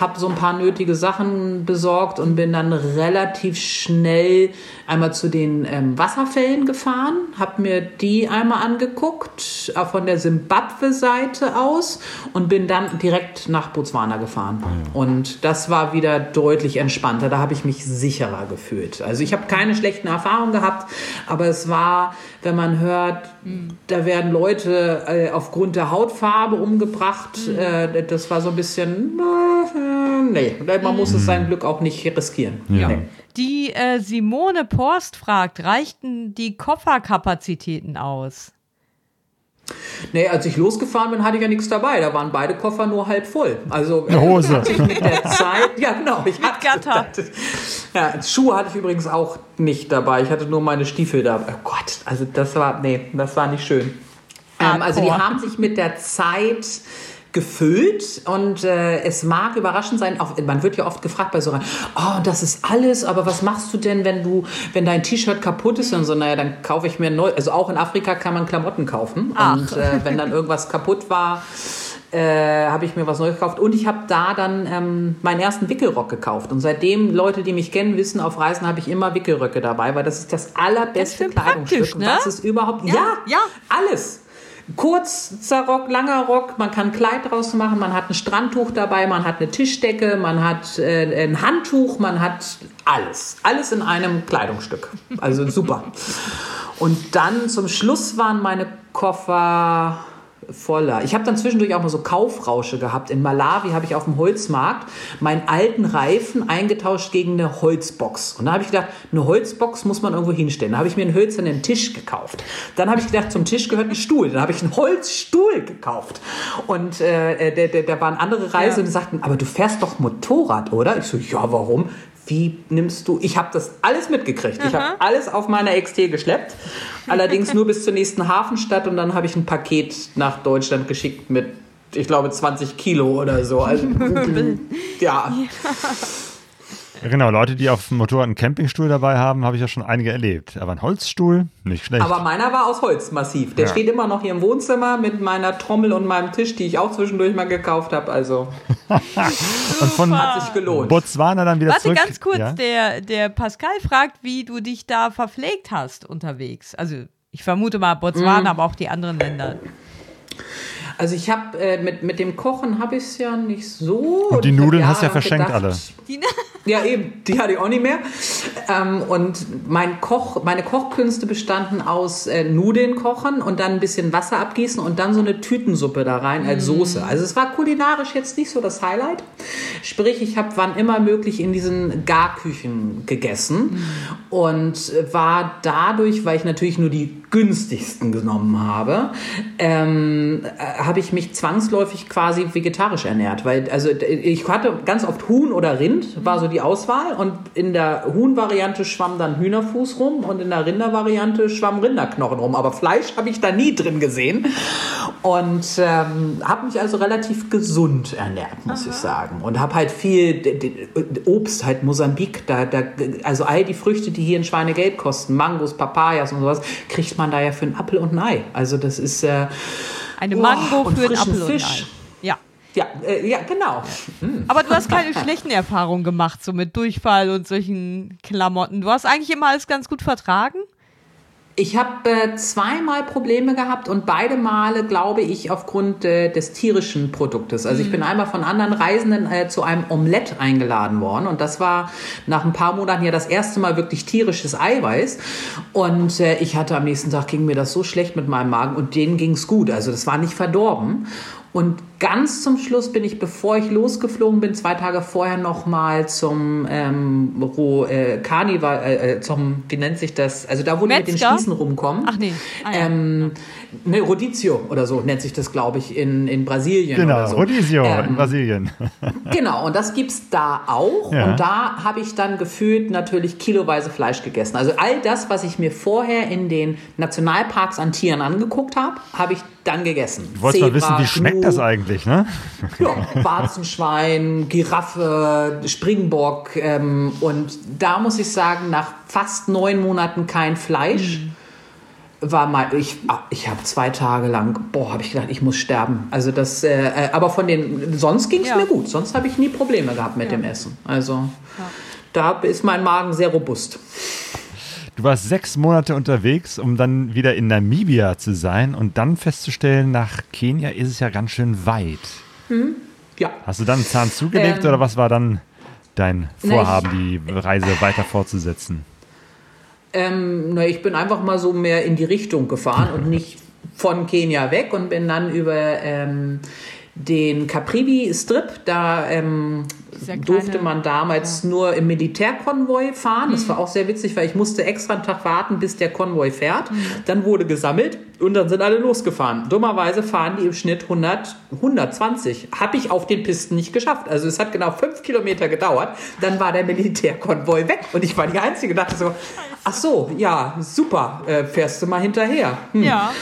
habe so ein paar nötige Sachen besorgt und bin dann relativ schnell einmal zu den ähm, Wasserfällen gefahren, habe mir die einmal angeguckt, auch von der Simbabwe-Seite aus und bin dann direkt nach Botswana gefahren. Und das war wieder deutlich entspannter, da habe ich mich sicherer gefühlt. Also ich habe keine schlechten Erfahrungen gehabt, aber es war, wenn man hört, mhm. da werden Leute äh, aufgrund der Hautfarbe umgebracht, mhm. äh, das war so ein bisschen, äh, nee, man mhm. muss es sein Glück auch nicht riskieren. Ja. Nee. Die äh, Simone Porst fragt, reichten die Kofferkapazitäten aus? Nee, als ich losgefahren bin, hatte ich ja nichts dabei. Da waren beide Koffer nur halb voll. Also eine Hose. Mit der Zeit, ja genau. Ich hatte, Gatter. Ja, Schuhe hatte ich übrigens auch nicht dabei. Ich hatte nur meine Stiefel dabei. Oh Gott, also das war, nee, das war nicht schön. Ähm, also die haben sich mit der Zeit gefüllt und äh, es mag überraschend sein, auch, man wird ja oft gefragt bei so einer, oh, das ist alles, aber was machst du denn, wenn du, wenn dein T-Shirt kaputt ist und so, naja, dann kaufe ich mir neu, also auch in Afrika kann man Klamotten kaufen. Ach. Und äh, wenn dann irgendwas kaputt war, äh, habe ich mir was Neues gekauft und ich habe da dann ähm, meinen ersten Wickelrock gekauft und seitdem, Leute, die mich kennen, wissen, auf Reisen habe ich immer Wickelröcke dabei, weil das ist das allerbeste das Kleidungsstück, ne? Das ist überhaupt, ja, ja, ja. alles. Kurzer Rock, langer Rock, man kann ein Kleid draus machen, man hat ein Strandtuch dabei, man hat eine Tischdecke, man hat äh, ein Handtuch, man hat alles. Alles in einem Kleidungsstück. Also super. Und dann zum Schluss waren meine Koffer voller. Ich habe dann zwischendurch auch mal so Kaufrausche gehabt. In Malawi habe ich auf dem Holzmarkt meinen alten Reifen eingetauscht gegen eine Holzbox. Und da habe ich gedacht, eine Holzbox muss man irgendwo hinstellen. Da habe ich mir einen hölzernen Tisch gekauft. Dann habe ich gedacht, zum Tisch gehört ein Stuhl. Dann habe ich einen Holzstuhl gekauft. Und äh, da, da, da waren andere Reisende, ja. Die sagten, aber du fährst doch Motorrad, oder? Ich so, ja, warum? Wie nimmst du... Ich habe das alles mitgekriegt. Aha. Ich habe alles auf meiner X T geschleppt. Allerdings nur bis zur nächsten Hafenstadt. Und dann habe ich ein Paket nach Deutschland geschickt mit, ich glaube, zwanzig Kilo oder so. Also, ja. ja. Genau, Leute, die auf dem Motorrad einen Campingstuhl dabei haben, habe ich ja schon einige erlebt. Aber ein Holzstuhl, nicht schlecht. Aber meiner war aus Holz, massiv. Der ja. steht immer noch hier im Wohnzimmer mit meiner Trommel und meinem Tisch, die ich auch zwischendurch mal gekauft habe. Also... Und von hat sich gelohnt. Botswana dann wieder Warte, zurück. Warte, ganz kurz, ja? der, der Pascal fragt, wie du dich da verpflegt hast unterwegs. Also ich vermute mal Botswana, mm. aber auch die anderen Länder. Also ich habe, äh, mit, mit dem Kochen habe ich es ja nicht so. Und die Nudeln ja, hast du ja verschenkt gedacht, alle. Die, ja eben, die hatte ich auch nicht mehr. Ähm, und mein Koch, meine Kochkünste bestanden aus äh, Nudeln kochen und dann ein bisschen Wasser abgießen und dann so eine Tütensuppe da rein als Soße. Also es war kulinarisch jetzt nicht so das Highlight. Sprich, ich habe wann immer möglich in diesen Garküchen gegessen und war dadurch, weil ich natürlich nur die günstigsten genommen habe, ähm, habe ich mich zwangsläufig quasi vegetarisch ernährt, weil also ich hatte ganz oft Huhn oder Rind war so die Auswahl und in der Huhn-Variante schwamm dann Hühnerfuß rum und in der Rinder-Variante schwamm Rinderknochen rum, aber Fleisch habe ich da nie drin gesehen und ähm, habe mich also relativ gesund ernährt, muss Aha. ich sagen, und habe halt viel Obst, halt Mosambik, da, da, also all die Früchte, die hier in Schweinegeld kosten, Mangos, Papayas und sowas, kriegt man da ja für einen Apfel und ein Ei. Also das ist äh, eine Mango oh, für einen Apfel Fisch. Und ein Ei. Ja, ja, äh, ja genau. Ja. Mhm. Aber du hast keine schlechten Erfahrungen gemacht, so mit Durchfall und solchen Klamotten. Du hast eigentlich immer alles ganz gut vertragen? Ich habe äh, zweimal Probleme gehabt und beide Male, glaube ich, aufgrund äh, des tierischen Produktes. Also ich bin einmal von anderen Reisenden äh, zu einem Omelett eingeladen worden und das war nach ein paar Monaten ja das erste Mal wirklich tierisches Eiweiß und äh, ich hatte am nächsten Tag, ging mir das so schlecht mit meinem Magen und denen ging's gut, also das war nicht verdorben. Und ganz zum Schluss bin ich, bevor ich losgeflogen bin, zwei Tage vorher noch mal zum ähm, Roh, äh, Karnival, äh, zum, wie nennt sich das? Also da, wo die mit den Spießen rumkommen. Ach nee. Ah, ja. ähm, ne, Rodizio oder so nennt sich das, glaube ich, in, in Brasilien. Genau, oder so. Rodizio ähm, in Brasilien. Genau, und das gibt es da auch. Ja. Und da habe ich dann gefühlt natürlich kiloweise Fleisch gegessen. Also all das, was ich mir vorher in den Nationalparks an Tieren angeguckt habe, habe ich dann gegessen. Du wolltest mal wissen, wie schmeckt das eigentlich, ne? Ja, Warzenschwein, Giraffe, Springbock ähm, und da muss ich sagen, nach fast neun Monaten kein Fleisch mhm. war mal, ich, ich habe zwei Tage lang, boah, habe ich gedacht, ich muss sterben. Also das, äh, aber von den, sonst ging es ja. mir gut, sonst habe ich nie Probleme gehabt mit ja. dem Essen. Also ja. da ist mein Magen sehr robust. Du warst sechs Monate unterwegs, um dann wieder in Namibia zu sein und dann festzustellen, nach Kenia ist es ja ganz schön weit. Hm? Ja. Hast du dann einen Zahn zugelegt ähm, oder was war dann dein Vorhaben, ne, ich, die Reise weiter fortzusetzen? Ähm, na, ich bin einfach mal so mehr in die Richtung gefahren und nicht von Kenia weg und bin dann über ähm, den Caprivi-Strip, da ähm, kleine, durfte man damals ja. nur im Militärkonvoi fahren. Mhm. Das war auch sehr witzig, weil ich musste extra einen Tag warten, bis der Konvoi fährt. Mhm. Dann wurde gesammelt und dann sind alle losgefahren. Dummerweise fahren die im Schnitt hundert, hundertzwanzig. Habe ich auf den Pisten nicht geschafft. Also es hat genau fünf Kilometer gedauert. Dann war der Militärkonvoi weg und ich war die Einzige. Dachte so, ach so, ja, super, äh, fährst du mal hinterher. Hm. Ja.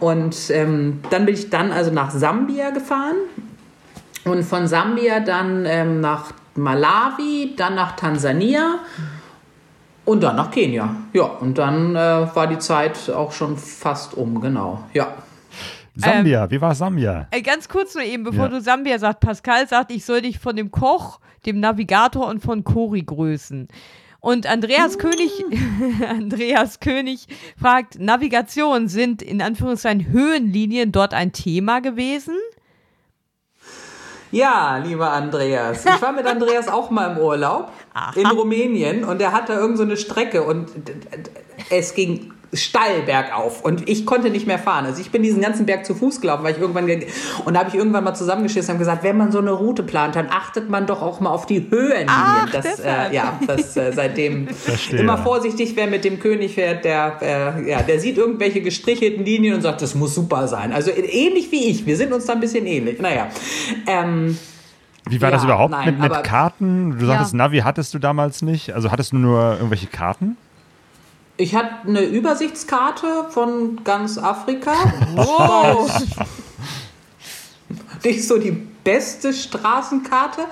Und ähm, dann bin ich dann also nach Sambia gefahren. Und von Sambia dann ähm, nach Malawi, dann nach Tansania und dann nach Kenia. Ja, und dann äh, war die Zeit auch schon fast um, genau. Ja. Sambia, ähm, wie war Sambia? Äh, ganz kurz nur eben, bevor ja. du Sambia sagst. Pascal sagt, ich soll dich von dem Koch, dem Navigator und von Cori grüßen. Und Andreas, mmh. König, Andreas König fragt, Navigation, sind in Anführungszeichen Höhenlinien dort ein Thema gewesen? Ja, lieber Andreas. Ich war mit Andreas auch mal im Urlaub Aha. in Rumänien und er hatte irgend so eine Strecke und es ging steil bergauf und ich konnte nicht mehr fahren. Also ich bin diesen ganzen Berg zu Fuß gelaufen, weil ich irgendwann ge- und da habe ich irgendwann mal zusammengeschissen und gesagt, wenn man so eine Route plant, dann achtet man doch auch mal auf die Höhenlinien. Ach, das, äh, ja, das äh, seitdem Verstehe. Immer vorsichtig, wer mit dem König fährt, der, äh, ja, der sieht irgendwelche gestrichelten Linien und sagt, das muss super sein. Also ähnlich wie ich. Wir sind uns da ein bisschen ähnlich. Naja. Ähm, Wie war ja, das überhaupt nein, mit, mit aber, Karten? Du sagtest, ja. Navi hattest du damals nicht. Also hattest du nur irgendwelche Karten? Ich hatte eine Übersichtskarte von ganz Afrika. Wow. Nicht so die beste Straßenkarte.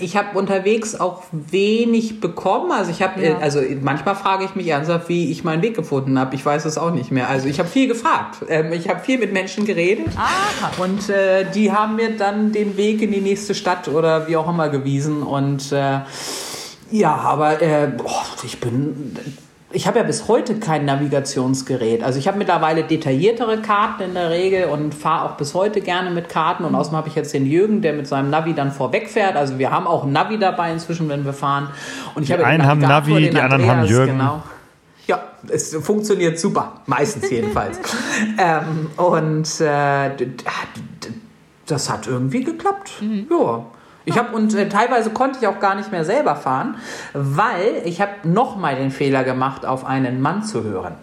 Ich habe unterwegs auch wenig bekommen. Also ich habe, ja. also manchmal frage ich mich ernsthaft, wie ich meinen Weg gefunden habe. Ich weiß es auch nicht mehr. Also ich habe viel gefragt. Ich habe viel mit Menschen geredet. Ah. Und äh, die haben mir dann den Weg in die nächste Stadt oder wie auch immer gewiesen. Und äh, ja, aber äh, boah, ich bin... Ich habe ja bis heute kein Navigationsgerät. Also ich habe mittlerweile detailliertere Karten in der Regel und fahre auch bis heute gerne mit Karten. Und außerdem habe ich jetzt den Jürgen, der mit seinem Navi dann vorwegfährt. Also wir haben auch einen Navi dabei inzwischen, wenn wir fahren. Und ich die habe einen haben Navi, die Andreas, anderen haben Jürgen. Genau. Ja, es funktioniert super. Meistens jedenfalls. ähm, und äh, das hat irgendwie geklappt. Mhm. Ja. Ich habe und äh, teilweise konnte ich auch gar nicht mehr selber fahren, weil ich habe nochmal den Fehler gemacht, auf einen Mann zu hören.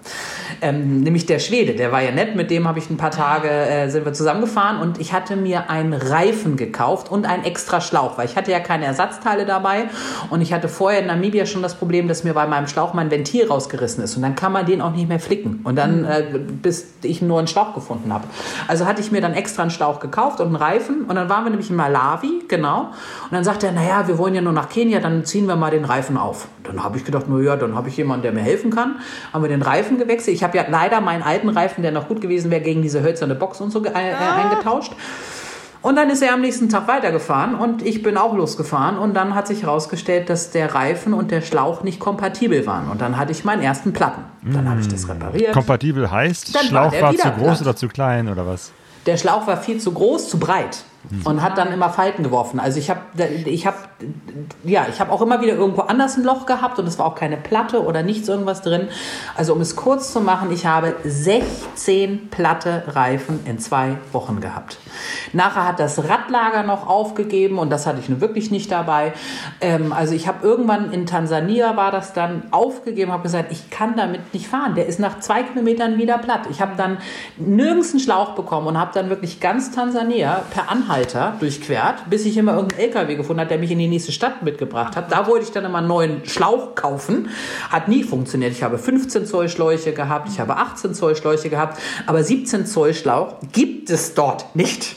Ähm, nämlich der Schwede, der war ja nett, mit dem habe ich ein paar Tage, äh, sind wir zusammengefahren und ich hatte mir einen Reifen gekauft und einen extra Schlauch, weil ich hatte ja keine Ersatzteile dabei und ich hatte vorher in Namibia schon das Problem, dass mir bei meinem Schlauch mein Ventil rausgerissen ist und dann kann man den auch nicht mehr flicken und dann, äh, bis ich nur einen Schlauch gefunden habe. Also hatte ich mir dann extra einen Schlauch gekauft und einen Reifen und dann waren wir nämlich in Malawi, genau, und dann sagt er, naja, wir wollen ja nur nach Kenia, dann ziehen wir mal den Reifen auf. Dann habe ich gedacht, naja, dann habe ich jemanden, der mir helfen kann, haben wir den Reifen gewechselt. Ich habe ja leider meinen alten Reifen, der noch gut gewesen wäre, gegen diese hölzerne Box und so äh, ah. eingetauscht. Und dann ist er am nächsten Tag weitergefahren und ich bin auch losgefahren. Und dann hat sich herausgestellt, dass der Reifen und der Schlauch nicht kompatibel waren. Und dann hatte ich meinen ersten Platten. Dann habe ich das repariert. Kompatibel heißt, dann Schlauch war, war zu groß oder zu klein oder was? Der Schlauch war viel zu groß, zu breit und hat dann immer Falten geworfen. Also ich habe ich hab, ja, ich hab auch immer wieder irgendwo anders ein Loch gehabt und es war auch keine Platte oder nichts irgendwas drin. Also um es kurz zu machen, ich habe sechzehn platte Reifen in zwei Wochen gehabt. Nachher hat das Radlager noch aufgegeben und das hatte ich nun wirklich nicht dabei. Ähm, also ich habe irgendwann in Tansania war das dann aufgegeben, habe gesagt, ich kann damit nicht fahren. Der ist nach zwei Kilometern wieder platt. Ich habe dann nirgends einen Schlauch bekommen und habe dann wirklich ganz Tansania per Anhalt durchquert, bis ich immer irgendeinen L K W gefunden habe, der mich in die nächste Stadt mitgebracht hat. Da wollte ich dann immer einen neuen Schlauch kaufen. Hat nie funktioniert. Ich habe fünfzehn Zoll Schläuche gehabt, ich habe achtzehn Zoll Schläuche gehabt, aber siebzehn Zoll Schlauch gibt es dort nicht.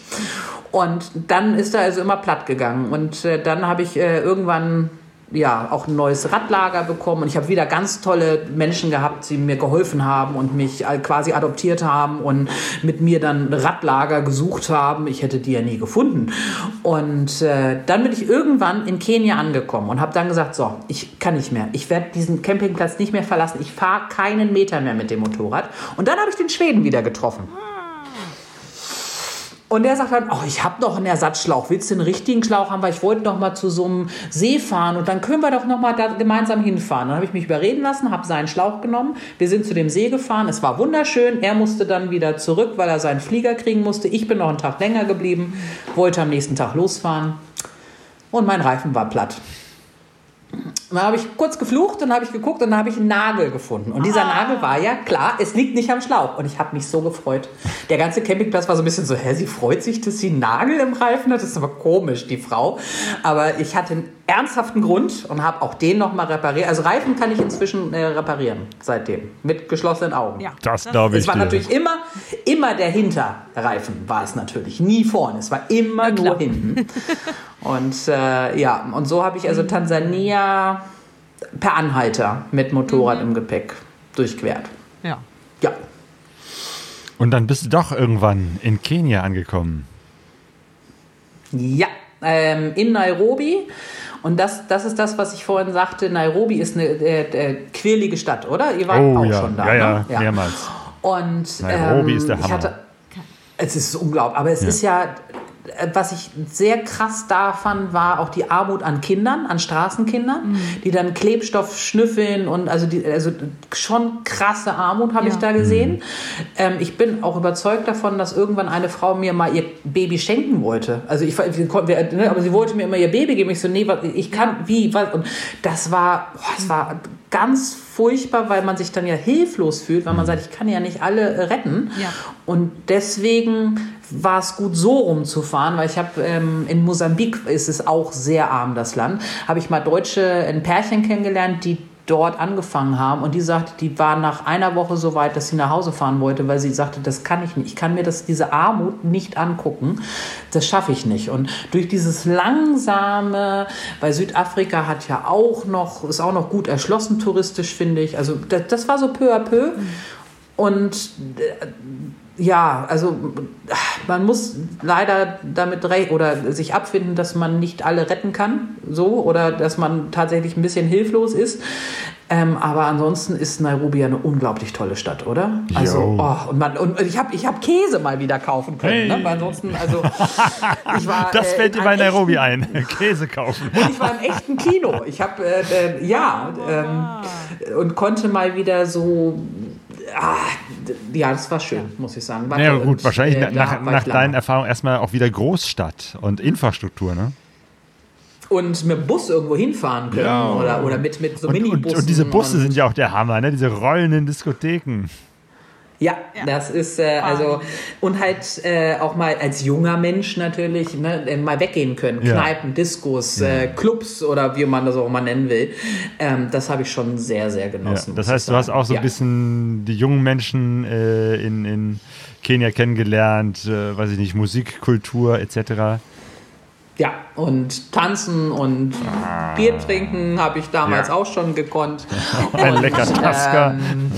Und dann ist er also immer platt gegangen. Und äh, dann habe ich äh, irgendwann... ja, auch ein neues Radlager bekommen und ich habe wieder ganz tolle Menschen gehabt, die mir geholfen haben und mich quasi adoptiert haben und mit mir dann Radlager gesucht haben. Ich hätte die ja nie gefunden. Und äh, dann bin ich irgendwann in Kenia angekommen und habe dann gesagt, so, ich kann nicht mehr. Ich werde diesen Campingplatz nicht mehr verlassen. Ich fahre keinen Meter mehr mit dem Motorrad. Und dann habe ich den Schweden wieder getroffen. Und der sagt dann, oh, ich habe noch einen Ersatzschlauch. Willst du den richtigen Schlauch haben? Weil ich wollte noch mal zu so einem See fahren und dann können wir doch noch mal da gemeinsam hinfahren. Dann habe ich mich überreden lassen, habe seinen Schlauch genommen. Wir sind zu dem See gefahren. Es war wunderschön. Er musste dann wieder zurück, weil er seinen Flieger kriegen musste. Ich bin noch einen Tag länger geblieben, wollte am nächsten Tag losfahren und mein Reifen war platt. Dann habe ich kurz geflucht, dann habe ich geguckt und dann habe ich einen Nagel gefunden. Und dieser ah. Nagel war ja klar, es liegt nicht am Schlauch. Und ich habe mich so gefreut. Der ganze Campingplatz war so ein bisschen so, hä, sie freut sich, dass sie einen Nagel im Reifen hat? Das ist aber komisch, die Frau. Aber ich hatte einen ernsthaften Grund und habe auch den nochmal repariert. Also Reifen kann ich inzwischen äh, reparieren, seitdem. Mit geschlossenen Augen. Ja, das glaube ich. Es war dir. natürlich immer, immer der Hinterreifen war es natürlich. Nie vorne, es war immer nur hinten. Und äh, ja, und so habe ich also Tansania per Anhalter mit Motorrad mhm. im Gepäck durchquert. Ja. Ja. Und dann bist du doch irgendwann in Kenia angekommen. Ja, ähm, in Nairobi. Und das, das ist das, was ich vorhin sagte. Nairobi ist eine äh, äh, quirlige Stadt, oder? Ihr wart oh, auch ja. schon da. Ja, ne? ja, mehrmals. Und, Nairobi ähm, ist der Hammer. Ich hatte, es ist unglaublich, aber es ja. ist ja... Was ich sehr krass da fand, war auch die Armut an Kindern, an Straßenkindern, mhm. die dann Klebstoff schnüffeln und also, die, also schon krasse Armut habe ja. ich da gesehen. Mhm. Ähm, ich bin auch überzeugt davon, dass irgendwann eine Frau mir mal ihr Baby schenken wollte. Also ich, ne, aber sie wollte mir immer ihr Baby geben. Ich so, nee, ich kann, wie, was? Und das war, boah, das war ganz furchtbar, weil man sich dann ja hilflos fühlt, weil man sagt, ich kann ja nicht alle retten. Ja. Und deswegen war es gut, so rumzufahren, weil ich habe ähm, in Mosambik, ist es auch sehr arm, das Land, habe ich mal Deutsche, ein Pärchen kennengelernt, die dort angefangen haben und die sagte, die war nach einer Woche so weit, dass sie nach Hause fahren wollte, weil sie sagte, das kann ich nicht. Ich kann mir das, diese Armut nicht angucken. Das schaffe ich nicht. Und durch dieses langsame, weil Südafrika hat ja auch noch, ist auch noch gut erschlossen touristisch, finde ich. Also das, das war so peu à peu. Und äh, ja, also man muss leider damit re- oder sich abfinden, dass man nicht alle retten kann, so, oder dass man tatsächlich ein bisschen hilflos ist. Ähm, aber ansonsten ist Nairobi ja eine unglaublich tolle Stadt, oder? Also oh, und, man, und ich habe ich hab Käse mal wieder kaufen können. Hey. Ne? Weil ansonsten, also ich war, das äh, fällt dir bei Nairobi echten, ein, Käse kaufen. Und ich war im echten Kino. Ich habe äh, äh, ja ähm, und konnte mal wieder so. Ah, ja, das war schön, muss ich sagen. War ja gut, und, wahrscheinlich äh, nach, nach deinen Erfahrungen erstmal auch wieder Großstadt und Infrastruktur, ne? Und mit dem Bus irgendwo hinfahren können ja. oder, oder mit, mit so und, Minibussen. Und, und diese Busse und sind ja auch der Hammer, ne? Diese rollenden Diskotheken. Ja, ja, das ist äh, also und halt äh, auch mal als junger Mensch natürlich, ne, mal weggehen können, ja. Kneipen, Diskos, ja. äh, Clubs oder wie man das auch mal nennen will. Ähm, das habe ich schon sehr, sehr genossen. Ja. Das heißt, du hast auch so ein ja. bisschen die jungen Menschen äh, in, in Kenia kennengelernt, äh, weiß ich nicht, Musik, Kultur et cetera. Ja, und tanzen und ah. Bier trinken habe ich damals ja. auch schon gekonnt. Ein und, lecker Tasker. Ähm,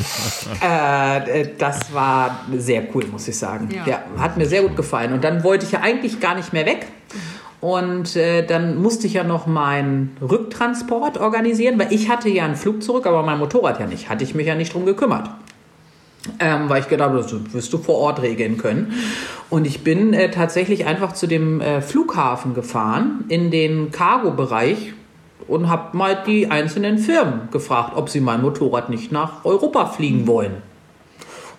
äh, das war sehr cool, muss ich sagen. Ja. Ja, hat mir sehr gut gefallen. Und dann wollte ich ja eigentlich gar nicht mehr weg. Und äh, dann musste ich ja noch meinen Rücktransport organisieren, weil ich hatte ja einen Flug zurück, aber mein Motorrad ja nicht. Hatte ich mich ja nicht drum gekümmert. Ähm, weil ich gedacht habe, das wirst du vor Ort regeln können. Und ich bin äh, tatsächlich einfach zu dem äh, Flughafen gefahren, in den Cargo-Bereich und habe mal die einzelnen Firmen gefragt, ob sie mein Motorrad nicht nach Europa fliegen wollen.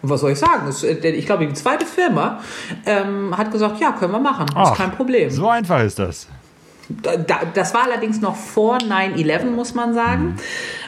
Und was soll ich sagen? Das, äh, ich glaube, die zweite Firma ähm, hat gesagt, ja, können wir machen, das ist kein Problem. So einfach ist das. Das war allerdings noch vor nine eleven, muss man sagen.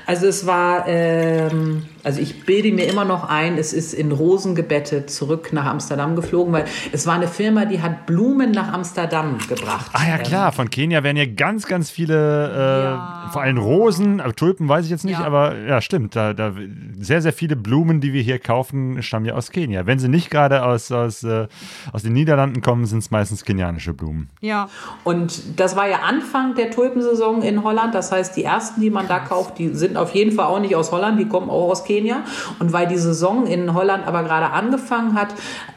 Also es war, ähm, also ich bilde mir immer noch ein, es ist in Rosen gebettet zurück nach Amsterdam geflogen, weil es war eine Firma, die hat Blumen nach Amsterdam gebracht. Ah ja klar, von Kenia werden ja ganz, ganz viele, äh, ja. vor allem Rosen, Tulpen weiß ich jetzt nicht, ja. aber ja stimmt, da, da sehr, sehr viele Blumen, die wir hier kaufen, stammen ja aus Kenia. Wenn sie nicht gerade aus, aus, äh, aus den Niederlanden kommen, sind es meistens kenianische Blumen. Ja. Und das war ja Anfang der Tulpensaison in Holland, das heißt, die ersten, die man da kauft, die sind auf jeden Fall auch nicht aus Holland, die kommen auch aus Kenia. Und weil die Saison in Holland aber gerade angefangen hat,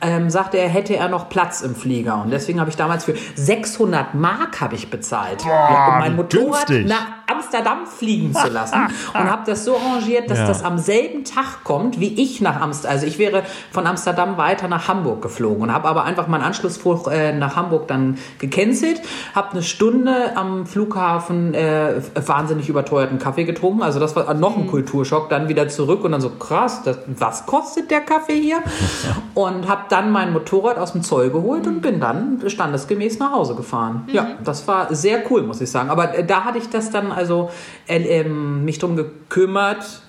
ähm, sagte er, hätte er noch Platz im Flieger. Und deswegen habe ich damals für sechshundert Mark habe ich bezahlt, boah, um mein Motorrad günstig. Nach Amsterdam fliegen zu lassen. Und habe das so arrangiert, dass ja. das am selben Tag kommt, wie ich nach Amsterdam. Also ich wäre von Amsterdam weiter nach Hamburg geflogen und habe aber einfach meinen Anschlussflug äh, nach Hamburg dann gecancelt, habe eine Stunde am Flughafen äh, wahnsinnig überteuerten Kaffee getrunken. Also das war noch ein Kulturschock, dann wieder zurück und dann so krass, das, was kostet der Kaffee hier? Und habe dann mein Motorrad aus dem Zoll geholt und bin dann standesgemäß nach Hause gefahren. Mhm. Ja, das war sehr cool, muss ich sagen. Aber da hatte ich das dann also äh, äh, mich drum gekümmert,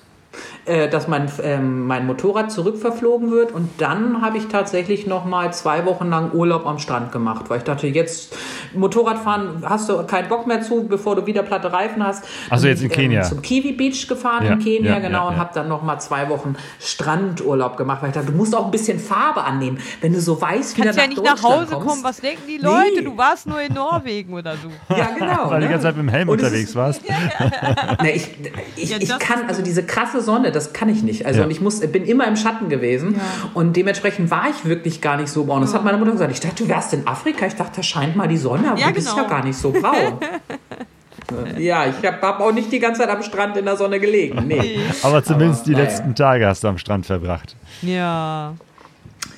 äh, dass mein, äh, mein Motorrad zurückverflogen wird und dann habe ich tatsächlich noch mal zwei Wochen lang Urlaub am Strand gemacht, weil ich dachte, jetzt Motorradfahren hast du keinen Bock mehr zu, bevor du wieder platte Reifen hast. Also jetzt in Kenia. Ähm, zum Kiwi Beach gefahren ja, in Kenia, ja, genau, ja, ja. und habe dann noch mal zwei Wochen Strandurlaub gemacht, weil ich dachte, du musst auch ein bisschen Farbe annehmen, wenn du so weiß wieder nach Deutschland kommst. Kannst ja nicht nach Hause kommst. kommen, was denken die Leute, nee. Du warst nur in Norwegen oder so. Ja, genau. Weil du die ganze Zeit mit dem Helm und unterwegs ist, warst. Na, ich ich, ja, ich kann, also diese krasse Sonne, das kann ich nicht. Also ja. und ich muss, bin immer im Schatten gewesen ja. und dementsprechend war ich wirklich gar nicht so braun. Das ja. hat meine Mutter gesagt, ich dachte, du wärst in Afrika, ich dachte, da scheint mal die Sonne. Ja, aber ja, du bist genau. ja gar nicht so braun. Ja, ich habe hab auch nicht die ganze Zeit am Strand in der Sonne gelegen. Nee. Aber zumindest aber, die naja. letzten Tage hast du am Strand verbracht. Ja.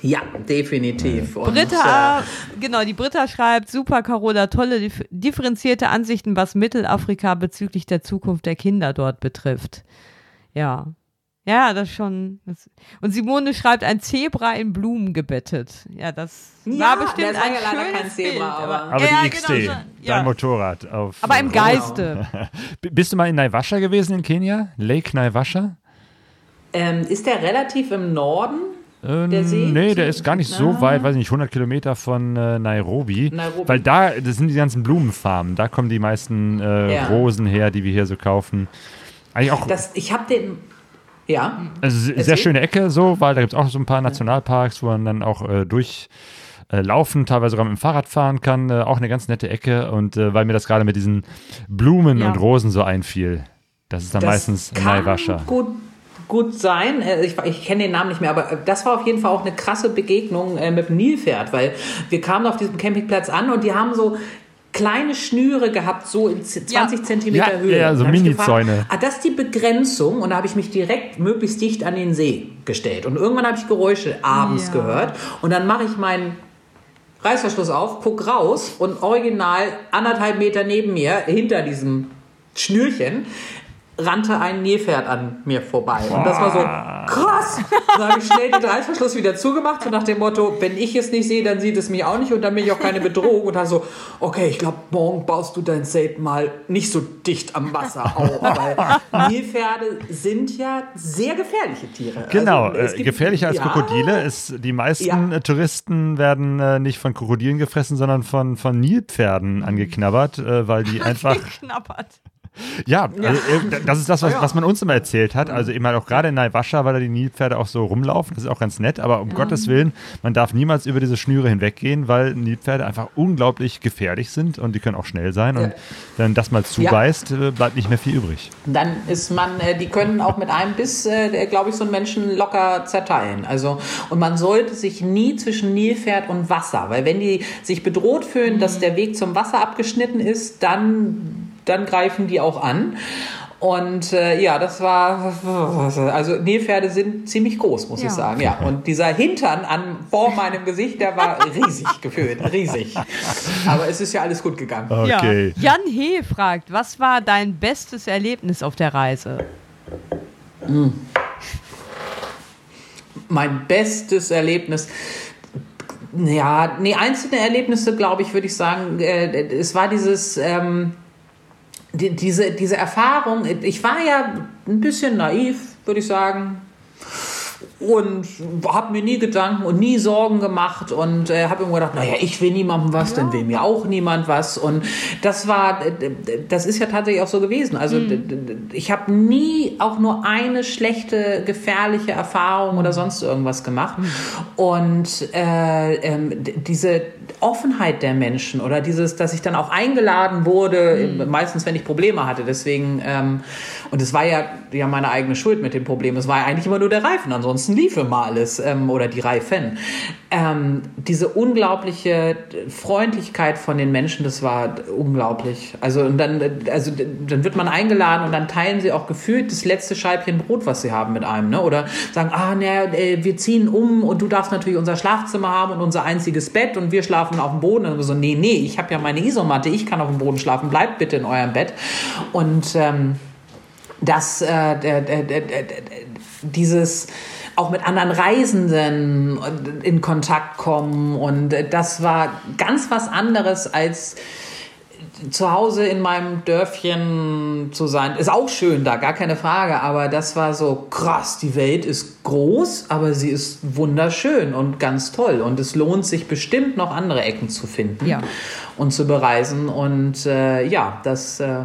Ja, definitiv. Und Britta, äh, genau, die Britta schreibt, super Carola, tolle dif- differenzierte Ansichten, was Mittelafrika bezüglich der Zukunft der Kinder dort betrifft. Ja. Ja, das schon. Und Simone schreibt, ein Zebra in Blumen gebettet. Ja, das ja, war bestimmt das ein ja leider schönes kein Zebra, Bild, aber, aber ja, die X T, genau, dein ja. Motorrad. Auf aber im Geiste. Genau. Bist du mal in Naivasha gewesen in Kenia? Lake Naivasha? Ähm, ist der relativ im Norden? Der See? Nee, der ist gar nicht so weit, weiß ich nicht, hundert Kilometer von äh, Nairobi, Nairobi, weil da, das sind die ganzen Blumenfarmen, da kommen die meisten äh, ja. Rosen her, die wir hier so kaufen. Eigentlich auch. Das, ich habe den... Ja. Also sehr schöne Ecke so, weil da gibt es auch so ein paar Nationalparks, wo man dann auch äh, durchlaufen, äh, teilweise sogar mit dem Fahrrad fahren kann. Äh, auch eine ganz nette Ecke und äh, weil mir das gerade mit diesen Blumen ja. und Rosen so einfiel. Das ist dann das meistens Naivasha. Gut. Gut sein, ich, ich kenne den Namen nicht mehr, aber das war auf jeden Fall auch eine krasse Begegnung äh, mit dem Nilpferd, weil wir kamen auf diesem Campingplatz an und die haben so kleine Schnüre gehabt, so in zwanzig ja. Zentimeter ja, Höhe. Ja, so Mini-Zäune. Ah, das ist die Begrenzung und da habe ich mich direkt möglichst dicht an den See gestellt und irgendwann habe ich Geräusche abends ja. gehört und dann mache ich meinen Reißverschluss auf, guck raus und original anderthalb Meter neben mir, hinter diesem Schnürchen, rannte ein Nähpferd an mir vorbei. Und das war so, krass! Dann habe ich schnell den Reißverschluss wieder zugemacht, so nach dem Motto, wenn ich es nicht sehe, dann sieht es mich auch nicht und dann bin ich auch keine Bedrohung. Und dann so, okay, ich glaube, morgen baust du dein Zelt mal nicht so dicht am Wasser auf. Weil Nilpferde sind ja sehr gefährliche Tiere. Genau, also, es gibt, gefährlicher als ja, Krokodile. Ist, die meisten ja. Touristen werden äh, nicht von Krokodilen gefressen, sondern von, von Nilpferden angeknabbert, äh, weil die einfach... Angeknabbert. Ja, also, das ist das, was, was man uns immer erzählt hat. Also eben halt auch gerade in Naivascha, weil da die Nilpferde auch so rumlaufen. Das ist auch ganz nett, aber um ja. Gottes Willen, man darf niemals über diese Schnüre hinweggehen, weil Nilpferde einfach unglaublich gefährlich sind und die können auch schnell sein. Und wenn das mal zubeißt, ja. bleibt nicht mehr viel übrig. Dann ist man, die können auch mit einem Biss, glaube ich, so einen Menschen locker zerteilen. Also, und man sollte sich nie zwischen Nilpferd und Wasser, weil wenn die sich bedroht fühlen, dass der Weg zum Wasser abgeschnitten ist, dann... dann greifen die auch an. Und äh, ja, das war, also Nilpferde sind ziemlich groß, muss ja. ich sagen. Ja. Und dieser Hintern an, vor meinem Gesicht, der war riesig gefühlt, riesig. Aber es ist ja alles gut gegangen. Okay. Ja. Jan He fragt, was war dein bestes Erlebnis auf der Reise? Hm. Mein bestes Erlebnis... Ja, nee, einzelne Erlebnisse, glaube ich, würde ich sagen, äh, es war dieses... Ähm, Die, diese, diese Erfahrung, ich war ja ein bisschen naiv, würde ich sagen, und habe mir nie Gedanken und nie Sorgen gemacht und äh, habe immer gedacht, naja, ich will niemandem was, ja. dann will mir auch niemand was. Und das war, das ist ja tatsächlich auch so gewesen. Also mhm. ich habe nie auch nur eine schlechte, gefährliche Erfahrung oder sonst irgendwas gemacht. Mhm. Und äh, ähm, diese Offenheit der Menschen oder dieses, dass ich dann auch eingeladen wurde, mhm. meistens, wenn ich Probleme hatte. Deswegen, ähm, und es war ja, ja meine eigene Schuld mit dem Problem. Es war ja eigentlich immer nur der Reifen, ansonsten lief immer alles ähm, oder die Reifen. Ähm, diese unglaubliche Freundlichkeit von den Menschen, das war unglaublich. Also, und dann, also dann wird man eingeladen und dann teilen sie auch gefühlt das letzte Scheibchen Brot, was sie haben mit einem. Ne? Oder sagen, ah, na, wir ziehen um und du darfst natürlich unser Schlafzimmer haben und unser einziges Bett und wir schlafen auf dem Boden. Und so, nee, nee, ich habe ja meine Isomatte, ich kann auf dem Boden schlafen, bleibt bitte in eurem Bett. Und ähm, das, äh, der, der, der, der, dieses... auch mit anderen Reisenden in Kontakt kommen. Und das war ganz was anderes, als zu Hause in meinem Dörfchen zu sein. Ist auch schön da, gar keine Frage. Aber das war so krass. Die Welt ist groß, aber sie ist wunderschön und ganz toll. Und es lohnt sich bestimmt noch andere Ecken zu finden ja. und zu bereisen. Und äh, ja, das... Äh,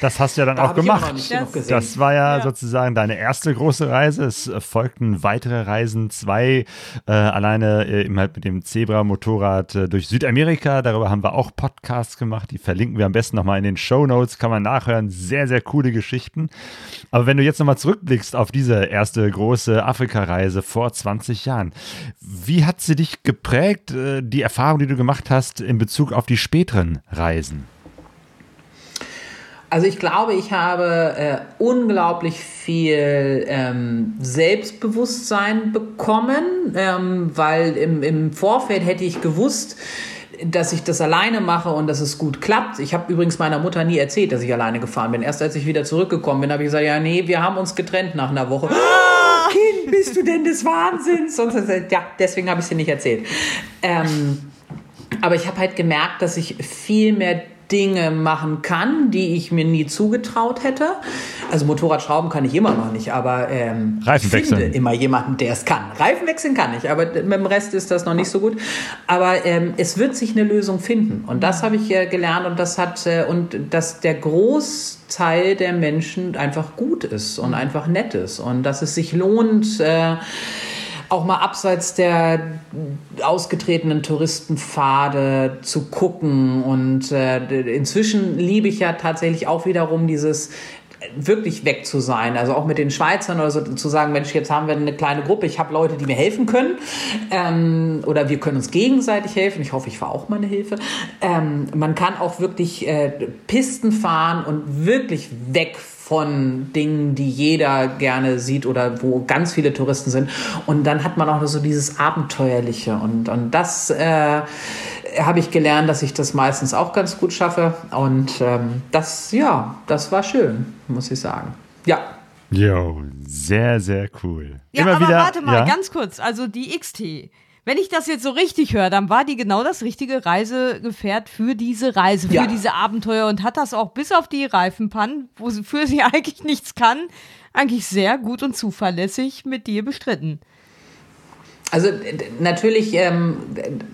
Das hast du ja dann da auch gemacht. Das, das war ja, ja sozusagen deine erste große Reise. Es folgten weitere Reisen, zwei äh, alleine äh, eben halt mit dem Zebra-Motorrad äh, durch Südamerika. Darüber haben wir auch Podcasts gemacht. Die verlinken wir am besten nochmal in den Shownotes. Kann man nachhören. Sehr, sehr coole Geschichten. Aber wenn du jetzt nochmal zurückblickst auf diese erste große Afrika-Reise vor zwanzig Jahren, wie hat sie dich geprägt, äh, die Erfahrung, die du gemacht hast in Bezug auf die späteren Reisen? Also ich glaube, ich habe äh, unglaublich viel ähm, Selbstbewusstsein bekommen, ähm, weil im, im Vorfeld hätte ich gewusst, dass ich das alleine mache und dass es gut klappt. Ich habe übrigens meiner Mutter nie erzählt, dass ich alleine gefahren bin. Erst als ich wieder zurückgekommen bin, habe ich gesagt, ja, nee, wir haben uns getrennt nach einer Woche. Ah, Kind, bist du denn des Wahnsinns? Und, ja, deswegen habe ich es dir nicht erzählt. Ähm, aber ich habe halt gemerkt, dass ich viel mehr Dinge machen kann, die ich mir nie zugetraut hätte. Also Motorradschrauben kann ich immer noch nicht, aber ähm, ich finde immer jemanden, der es kann. Reifen wechseln kann ich, aber mit dem Rest ist das noch nicht so gut. Aber ähm, es wird sich eine Lösung finden. Und das habe ich äh, gelernt und das hat äh, und dass der Großteil der Menschen einfach gut ist und einfach nett ist und dass es sich lohnt, äh, auch mal abseits der ausgetretenen Touristenpfade zu gucken. Und äh, inzwischen liebe ich ja tatsächlich auch wiederum dieses wirklich weg zu sein, also auch mit den Schweizern oder so zu sagen, Mensch, jetzt haben wir eine kleine Gruppe, ich habe Leute, die mir helfen können ähm, oder wir können uns gegenseitig helfen, ich hoffe, ich war auch meine Hilfe. Ähm, man kann auch wirklich äh, Pisten fahren und wirklich weg von Dingen, die jeder gerne sieht oder wo ganz viele Touristen sind und dann hat man auch so dieses Abenteuerliche und, und das äh, habe ich gelernt, dass ich das meistens auch ganz gut schaffe und ähm, das, ja, das war schön, muss ich sagen. Ja. Jo, sehr, sehr cool. Ja, Immer aber wieder, warte mal, ja? ganz kurz. Also die X T. Wenn ich das jetzt so richtig höre, dann war die genau das richtige Reisegefährt für diese Reise, für ja. diese Abenteuer und hat das auch bis auf die Reifenpannen, wofür sie eigentlich nichts kann, eigentlich sehr gut und zuverlässig mit dir bestritten. Also natürlich ähm,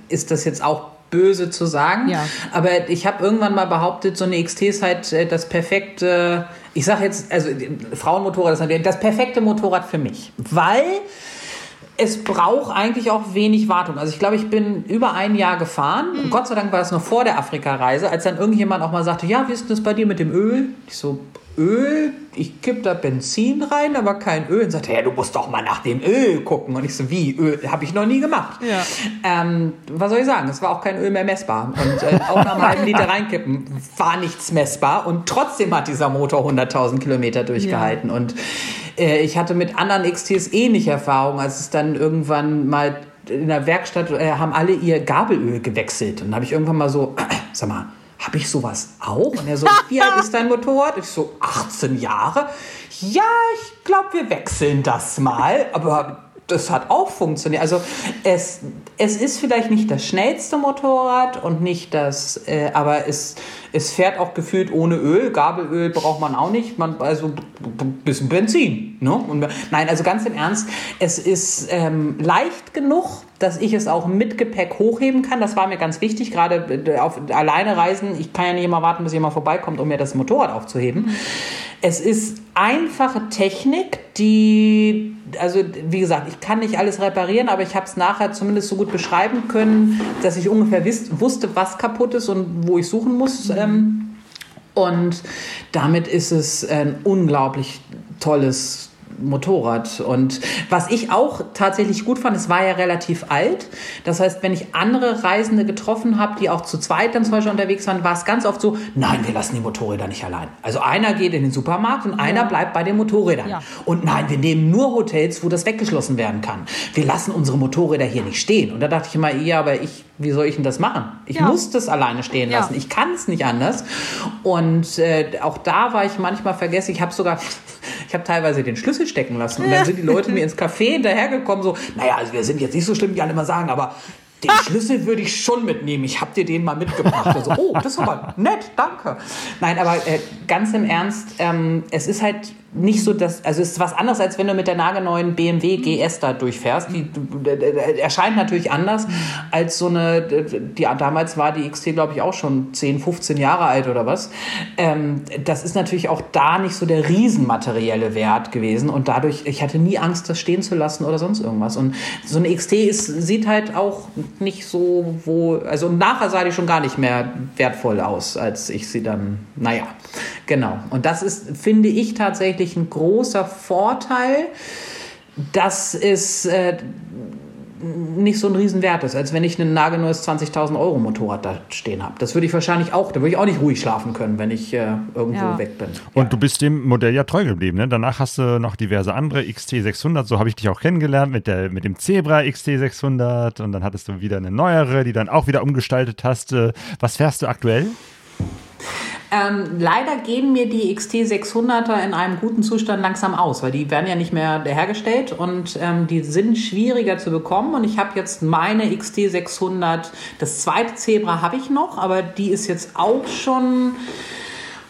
ist das jetzt auch böse zu sagen, ja. aber ich habe irgendwann mal behauptet, so eine X T ist halt äh, das perfekte, ich sage jetzt, also Frauenmotorrad ist natürlich das perfekte Motorrad für mich, weil es braucht eigentlich auch wenig Wartung. Also ich glaube, ich bin über ein Jahr gefahren. Mhm. Und Gott sei Dank war das noch vor der Afrika-Reise, als dann irgendjemand auch mal sagte, ja, wie ist das bei dir mit dem Öl? Ich so, Öl? Ich kipp da Benzin rein, aber kein Öl. Und sagte, ja, du musst doch mal nach dem Öl gucken. Und ich so, wie? Öl? Habe ich noch nie gemacht. Ja. Ähm, was soll ich sagen? Es war auch kein Öl mehr messbar. Und äh, auch nach einem halben Liter reinkippen war nichts messbar. Und trotzdem hat dieser Motor hunderttausend Kilometer durchgehalten. Ja. Und ich hatte mit anderen X Ts ähnliche Erfahrungen, als es dann irgendwann mal in der Werkstatt äh, haben alle ihr Gabelöl gewechselt. Und dann habe ich irgendwann mal so, äh, sag mal, habe ich sowas auch? Und er so, wie alt ist dein Motorrad? Ich so, achtzehn Jahre. Ja, ich glaube, wir wechseln das mal. Aber das hat auch funktioniert. Also es, es ist vielleicht nicht das schnellste Motorrad und nicht das, äh, aber es, es fährt auch gefühlt ohne Öl. Gabelöl braucht man auch nicht. Man, also ein bisschen Benzin. Ne? Und, nein, also ganz im Ernst, es ist ähm, leicht genug, dass ich es auch mit Gepäck hochheben kann. Das war mir ganz wichtig, gerade auf alleine reisen. Ich kann ja nicht immer warten, bis jemand vorbeikommt, um mir das Motorrad aufzuheben. Es ist einfache Technik, die, also wie gesagt, ich kann nicht alles reparieren, aber ich habe es nachher zumindest so gut beschreiben können, dass ich ungefähr wisst, wusste, was kaputt ist und wo ich suchen muss. Und damit ist es ein unglaublich tolles Motorrad. Und was ich auch tatsächlich gut fand, es war ja relativ alt. Das heißt, wenn ich andere Reisende getroffen habe, die auch zu zweit dann zum Beispiel unterwegs waren, war es ganz oft so, nein, wir lassen die Motorräder nicht allein. Also einer geht in den Supermarkt und ja. einer bleibt bei den Motorrädern. Ja. Und nein, wir nehmen nur Hotels, wo das weggeschlossen werden kann. Wir lassen unsere Motorräder hier nicht stehen. Und da dachte ich immer, ja, aber ich, wie soll ich denn das machen? Ich ja. muss das alleine stehen lassen. Ja. Ich kann es nicht anders. Und äh, auch da war ich manchmal vergessen, ich habe sogar, ich habe teilweise den Schlüssel stecken lassen. Und dann sind die Leute mir ins Café hinterhergekommen, so, naja, also wir sind jetzt nicht so schlimm, wie alle immer sagen, aber den Schlüssel würde ich schon mitnehmen. Ich habe dir den mal mitgebracht. Also, oh, das ist aber nett, danke. Nein, aber äh, ganz im Ernst, ähm, es ist halt nicht so, dass, also es ist was anderes, als wenn du mit der nagelneuen B M W G S da durchfährst. Die äh, erscheint natürlich anders als so eine, die damals war die X T, glaube ich, auch schon zehn, fünfzehn Jahre alt oder was. Ähm, das ist natürlich auch da nicht so der riesenmaterielle Wert gewesen und dadurch, ich hatte nie Angst, das stehen zu lassen oder sonst irgendwas. Und so eine X T ist, sieht halt auch nicht so, wo, also nachher sah die schon gar nicht mehr wertvoll aus, als ich sie dann, naja, genau. Und das ist, finde ich, tatsächlich ein großer Vorteil, dass es äh, nicht so ein Riesenwert ist, als wenn ich ein nagelneues zwanzigtausend Euro Motorrad da stehen habe. Das würde ich wahrscheinlich auch, da würde ich auch nicht ruhig schlafen können, wenn ich äh, irgendwo ja. weg bin. Und ja. du bist dem Modell ja treu geblieben, ne? Danach hast du noch diverse andere, X T sechshundert, so habe ich dich auch kennengelernt, mit, der, mit dem Zebra X T sechshundert und dann hattest du wieder eine neuere, die dann auch wieder umgestaltet hast. Was fährst du aktuell? Ähm, leider gehen mir die X T sechshunderter in einem guten Zustand langsam aus, weil die werden ja nicht mehr hergestellt und ähm, die sind schwieriger zu bekommen. Und ich habe jetzt meine X T sechshundert, das zweite Zebra habe ich noch, aber die ist jetzt auch schon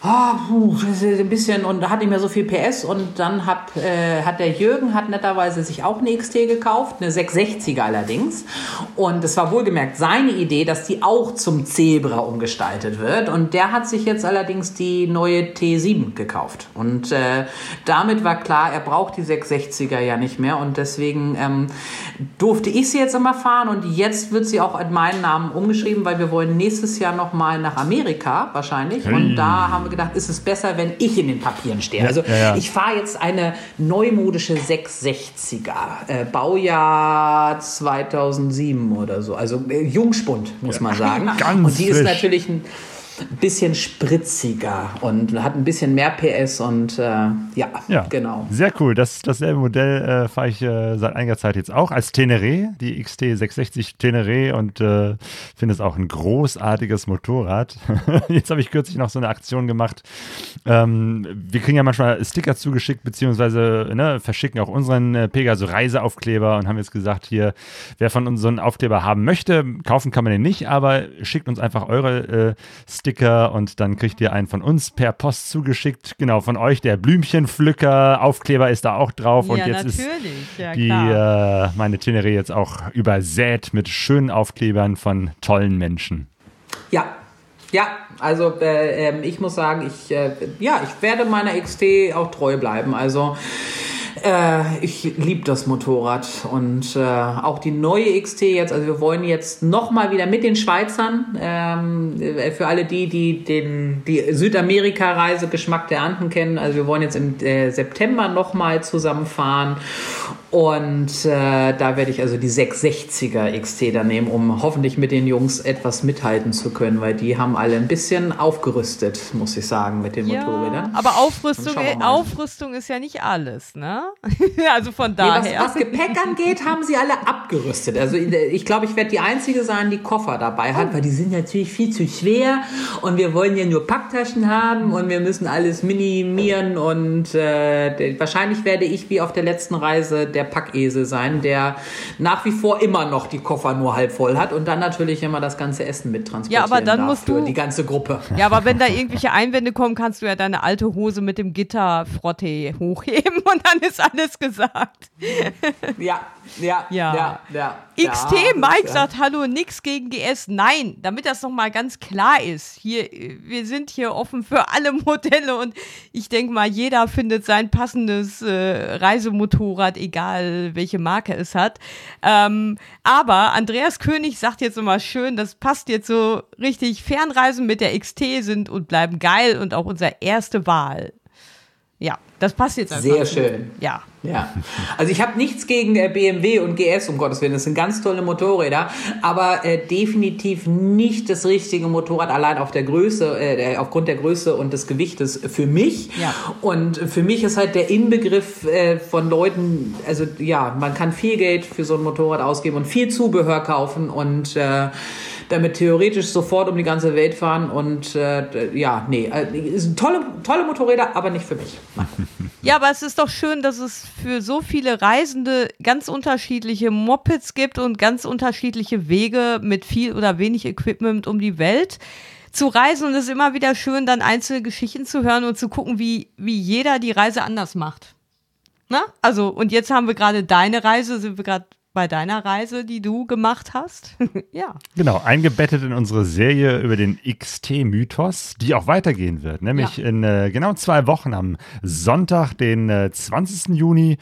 oh, das ist ein bisschen und da hatte ich mir so viel P S und dann hab, äh, hat der Jürgen hat netterweise sich auch eine X T gekauft, eine sechshundertsechziger allerdings und es war wohlgemerkt seine Idee, dass die auch zum Zebra umgestaltet wird und der hat sich jetzt allerdings die neue T sieben gekauft und äh, damit war klar, er braucht die sechshundertsechziger ja nicht mehr und deswegen ähm, durfte ich sie jetzt immer fahren und jetzt wird sie auch in meinen Namen umgeschrieben, weil wir wollen nächstes Jahr nochmal nach Amerika wahrscheinlich hey. Und da haben wir gedacht, ist es besser, wenn ich in den Papieren stehe. Ja, also ja, ja. ich fahre jetzt eine neumodische sechshundertsechziger, äh, Baujahr zweitausendsieben oder so. Also äh, Jungspund, muss ja. man sagen. Ganz und die frisch. Ist natürlich ein ein bisschen spritziger und hat ein bisschen mehr P S und äh, ja, ja, genau. Sehr cool. Das, dasselbe Modell äh, fahre ich äh, seit einiger Zeit jetzt auch als Teneré, die X T sechshundertsechzig Teneré, und äh, finde es auch ein großartiges Motorrad. Jetzt habe ich kürzlich noch so eine Aktion gemacht. Ähm, wir kriegen ja manchmal Sticker zugeschickt, beziehungsweise ne, verschicken auch unseren äh, Pegasus Reiseaufkleber und haben jetzt gesagt, hier, wer von uns so einen Aufkleber haben möchte, kaufen kann man den nicht, aber schickt uns einfach eure äh, Sticker und dann kriegt ihr einen von uns per Post zugeschickt. Genau, von euch der Blümchenpflücker, Aufkleber ist da auch drauf, ja, und jetzt ist ja, die, äh, meine Teneré jetzt auch übersät mit schönen Aufklebern von tollen Menschen. Ja, ja, also äh, ich muss sagen, ich, äh, ja, ich werde meiner X T auch treu bleiben, also Äh, ich liebe das Motorrad und äh, auch die neue X T jetzt, also wir wollen jetzt nochmal wieder mit den Schweizern, ähm, für alle die, die den die Südamerika-Reise Geschmack der Anden kennen, also wir wollen jetzt im äh, September nochmal zusammenfahren und äh, da werde ich also die sechshundertsechziger X T dann nehmen, um hoffentlich mit den Jungs etwas mithalten zu können, weil die haben alle ein bisschen aufgerüstet, muss ich sagen, mit den ja, Motorrädern. Aber Aufrüstung, Aufrüstung ist ja nicht alles, ne? Also von daher. Nee, was, was Gepäck angeht, haben sie alle abgerüstet. Also ich glaube, ich werde die Einzige sein, die Koffer dabei hat, weil die sind natürlich viel zu schwer und wir wollen ja nur Packtaschen haben und wir müssen alles minimieren und äh, wahrscheinlich werde ich wie auf der letzten Reise der Packesel sein, der nach wie vor immer noch die Koffer nur halb voll hat und dann natürlich immer das ganze Essen mit transportieren darf. Ja, aber dann musst du, die ganze Gruppe. Ja, aber wenn da irgendwelche Einwände kommen, kannst du ja deine alte Hose mit dem Gitterfrottee hochheben und dann ist alles gesagt. Ja, ja, ja, ja, ja. X T-Mike ja, sagt, hallo, nix gegen G S. Nein, damit das nochmal ganz klar ist. Hier, wir sind hier offen für alle Modelle und ich denke mal, jeder findet sein passendes äh, Reisemotorrad, egal welche Marke es hat. Ähm, aber Andreas König sagt jetzt nochmal schön, das passt jetzt so richtig, Fernreisen mit der X T sind und bleiben geil und auch unsere erste Wahl. Ja, das passt jetzt einfach. Sehr schön. Ja. Ja. Also ich habe nichts gegen äh, B M W und G S, um Gottes Willen. Das sind ganz tolle Motorräder, aber äh, definitiv nicht das richtige Motorrad allein auf der Größe, äh, aufgrund der Größe und des Gewichtes für mich. Ja. Und für mich ist halt der Inbegriff äh, von Leuten, also ja, man kann viel Geld für so ein Motorrad ausgeben und viel Zubehör kaufen und äh, damit theoretisch sofort um die ganze Welt fahren und äh, ja, nee, äh, sind tolle, tolle Motorräder, aber nicht für mich. Ja, aber es ist doch schön, dass es für so viele Reisende ganz unterschiedliche Mopeds gibt und ganz unterschiedliche Wege mit viel oder wenig Equipment um die Welt zu reisen. Und es ist immer wieder schön, dann einzelne Geschichten zu hören und zu gucken, wie, wie jeder die Reise anders macht. Na? Also, und jetzt haben wir gerade deine Reise, sind wir gerade bei deiner Reise, die du gemacht hast. Ja. Genau, eingebettet in unsere Serie über den X T-Mythos, die auch weitergehen wird. Nämlich ja. in äh, genau zwei Wochen, am Sonntag, den äh, zwanzigsten Juni,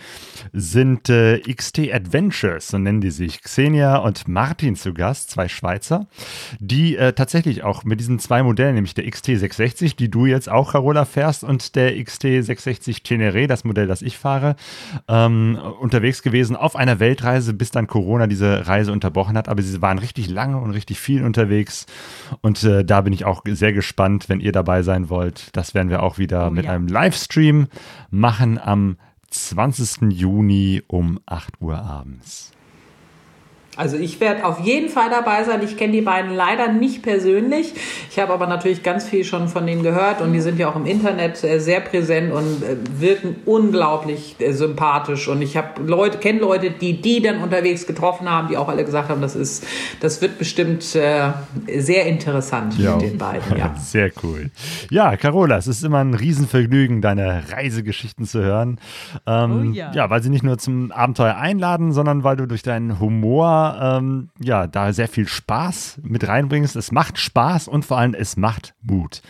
sind äh, X T Adventures, so nennen die sich, Xenia und Martin zu Gast, zwei Schweizer, die äh, tatsächlich auch mit diesen zwei Modellen, nämlich der X T sechshundertsechzig, die du jetzt auch, Carola, fährst, und der X T sechshundertsechzig Teneré, das Modell, das ich fahre, ähm, unterwegs gewesen auf einer Weltreise, bis dann Corona diese Reise unterbrochen hat. Aber sie waren richtig lange und richtig viel unterwegs. Und äh, da bin ich auch sehr gespannt, wenn ihr dabei sein wollt. Das werden wir auch wieder oh, mit ja. einem Livestream machen am zwanzigsten Juni um acht Uhr abends. Also ich werde auf jeden Fall dabei sein. Ich kenne die beiden leider nicht persönlich. Ich habe aber natürlich ganz viel schon von denen gehört und die sind ja auch im Internet sehr präsent und wirken unglaublich sympathisch. Und ich habe Leute, kenne Leute, die die dann unterwegs getroffen haben, die auch alle gesagt haben, das ist, das wird bestimmt äh, sehr interessant ja. mit den beiden. Ja. Sehr cool. Ja, Carola, es ist immer ein Riesenvergnügen, deine Reisegeschichten zu hören. Ähm, oh ja. ja, weil sie nicht nur zum Abenteuer einladen, sondern weil du durch deinen Humor Ähm, ja, da sehr viel Spaß mit reinbringst. Es macht Spaß und vor allem es macht Mut.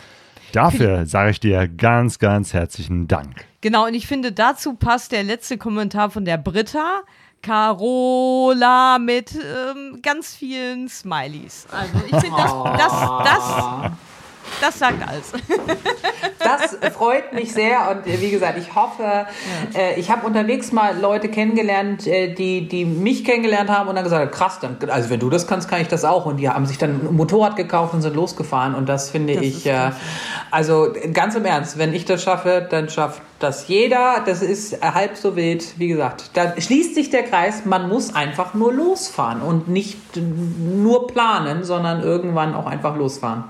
Dafür sage ich dir ganz, ganz herzlichen Dank. Genau, und ich finde, dazu passt der letzte Kommentar von der Britta. Carola mit ähm, ganz vielen Smileys. Also ich finde, das, das, das, Das sagt alles. Das freut mich sehr und wie gesagt, ich hoffe, ja. äh, ich habe unterwegs mal Leute kennengelernt, die, die mich kennengelernt haben und dann gesagt haben, krass, dann, also wenn du das kannst, kann ich das auch. Und die haben sich dann ein Motorrad gekauft und sind losgefahren und das finde das ich, äh, also ganz im Ernst, wenn ich das schaffe, dann schafft das jeder, das ist halb so wild, wie gesagt, da schließt sich der Kreis, man muss einfach nur losfahren und nicht nur planen, sondern irgendwann auch einfach losfahren.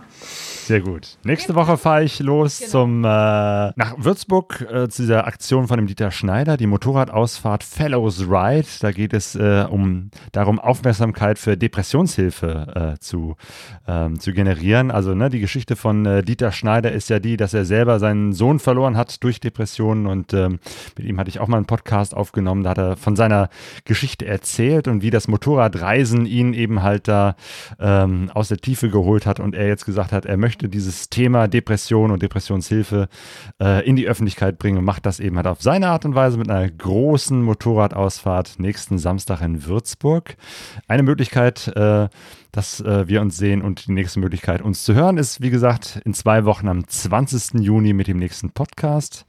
Sehr gut. Nächste Woche fahre ich los genau. zum äh, nach Würzburg äh, zu dieser Aktion von dem Dieter Schneider, die Motorradausfahrt Fellows Ride. Da geht es äh, um darum, Aufmerksamkeit für Depressionshilfe äh, zu, ähm, zu generieren. Also ne, die Geschichte von äh, Dieter Schneider ist ja die, dass er selber seinen Sohn verloren hat durch Depressionen und ähm, mit ihm hatte ich auch mal einen Podcast aufgenommen. Da hat er von seiner Geschichte erzählt und wie das Motorradreisen ihn eben halt da ähm, aus der Tiefe geholt hat und er jetzt gesagt hat, er möchte dieses Thema Depression und Depressionshilfe äh, in die Öffentlichkeit bringen und macht das eben halt auf seine Art und Weise mit einer großen Motorradausfahrt nächsten Samstag in Würzburg. Eine Möglichkeit, äh, dass äh, wir uns sehen und die nächste Möglichkeit, uns zu hören, ist, wie gesagt, in zwei Wochen am zwanzigsten Juni mit dem nächsten Podcast.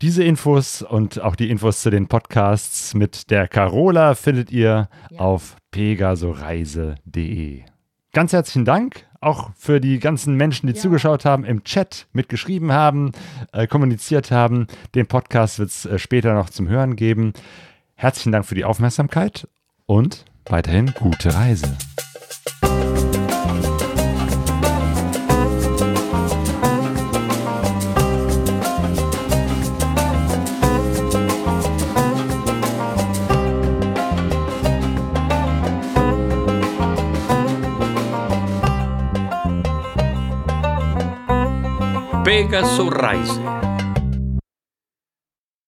Diese Infos und auch die Infos zu den Podcasts mit der Carola findet ihr ja. auf pegasoreise punkt de. Ganz herzlichen Dank. Auch für die ganzen Menschen, die ja. zugeschaut haben, im Chat mitgeschrieben haben, äh, kommuniziert haben. Den Podcast wird es äh, später noch zum Hören geben. Herzlichen Dank für die Aufmerksamkeit und weiterhin gute Reise. Pegasus Reise.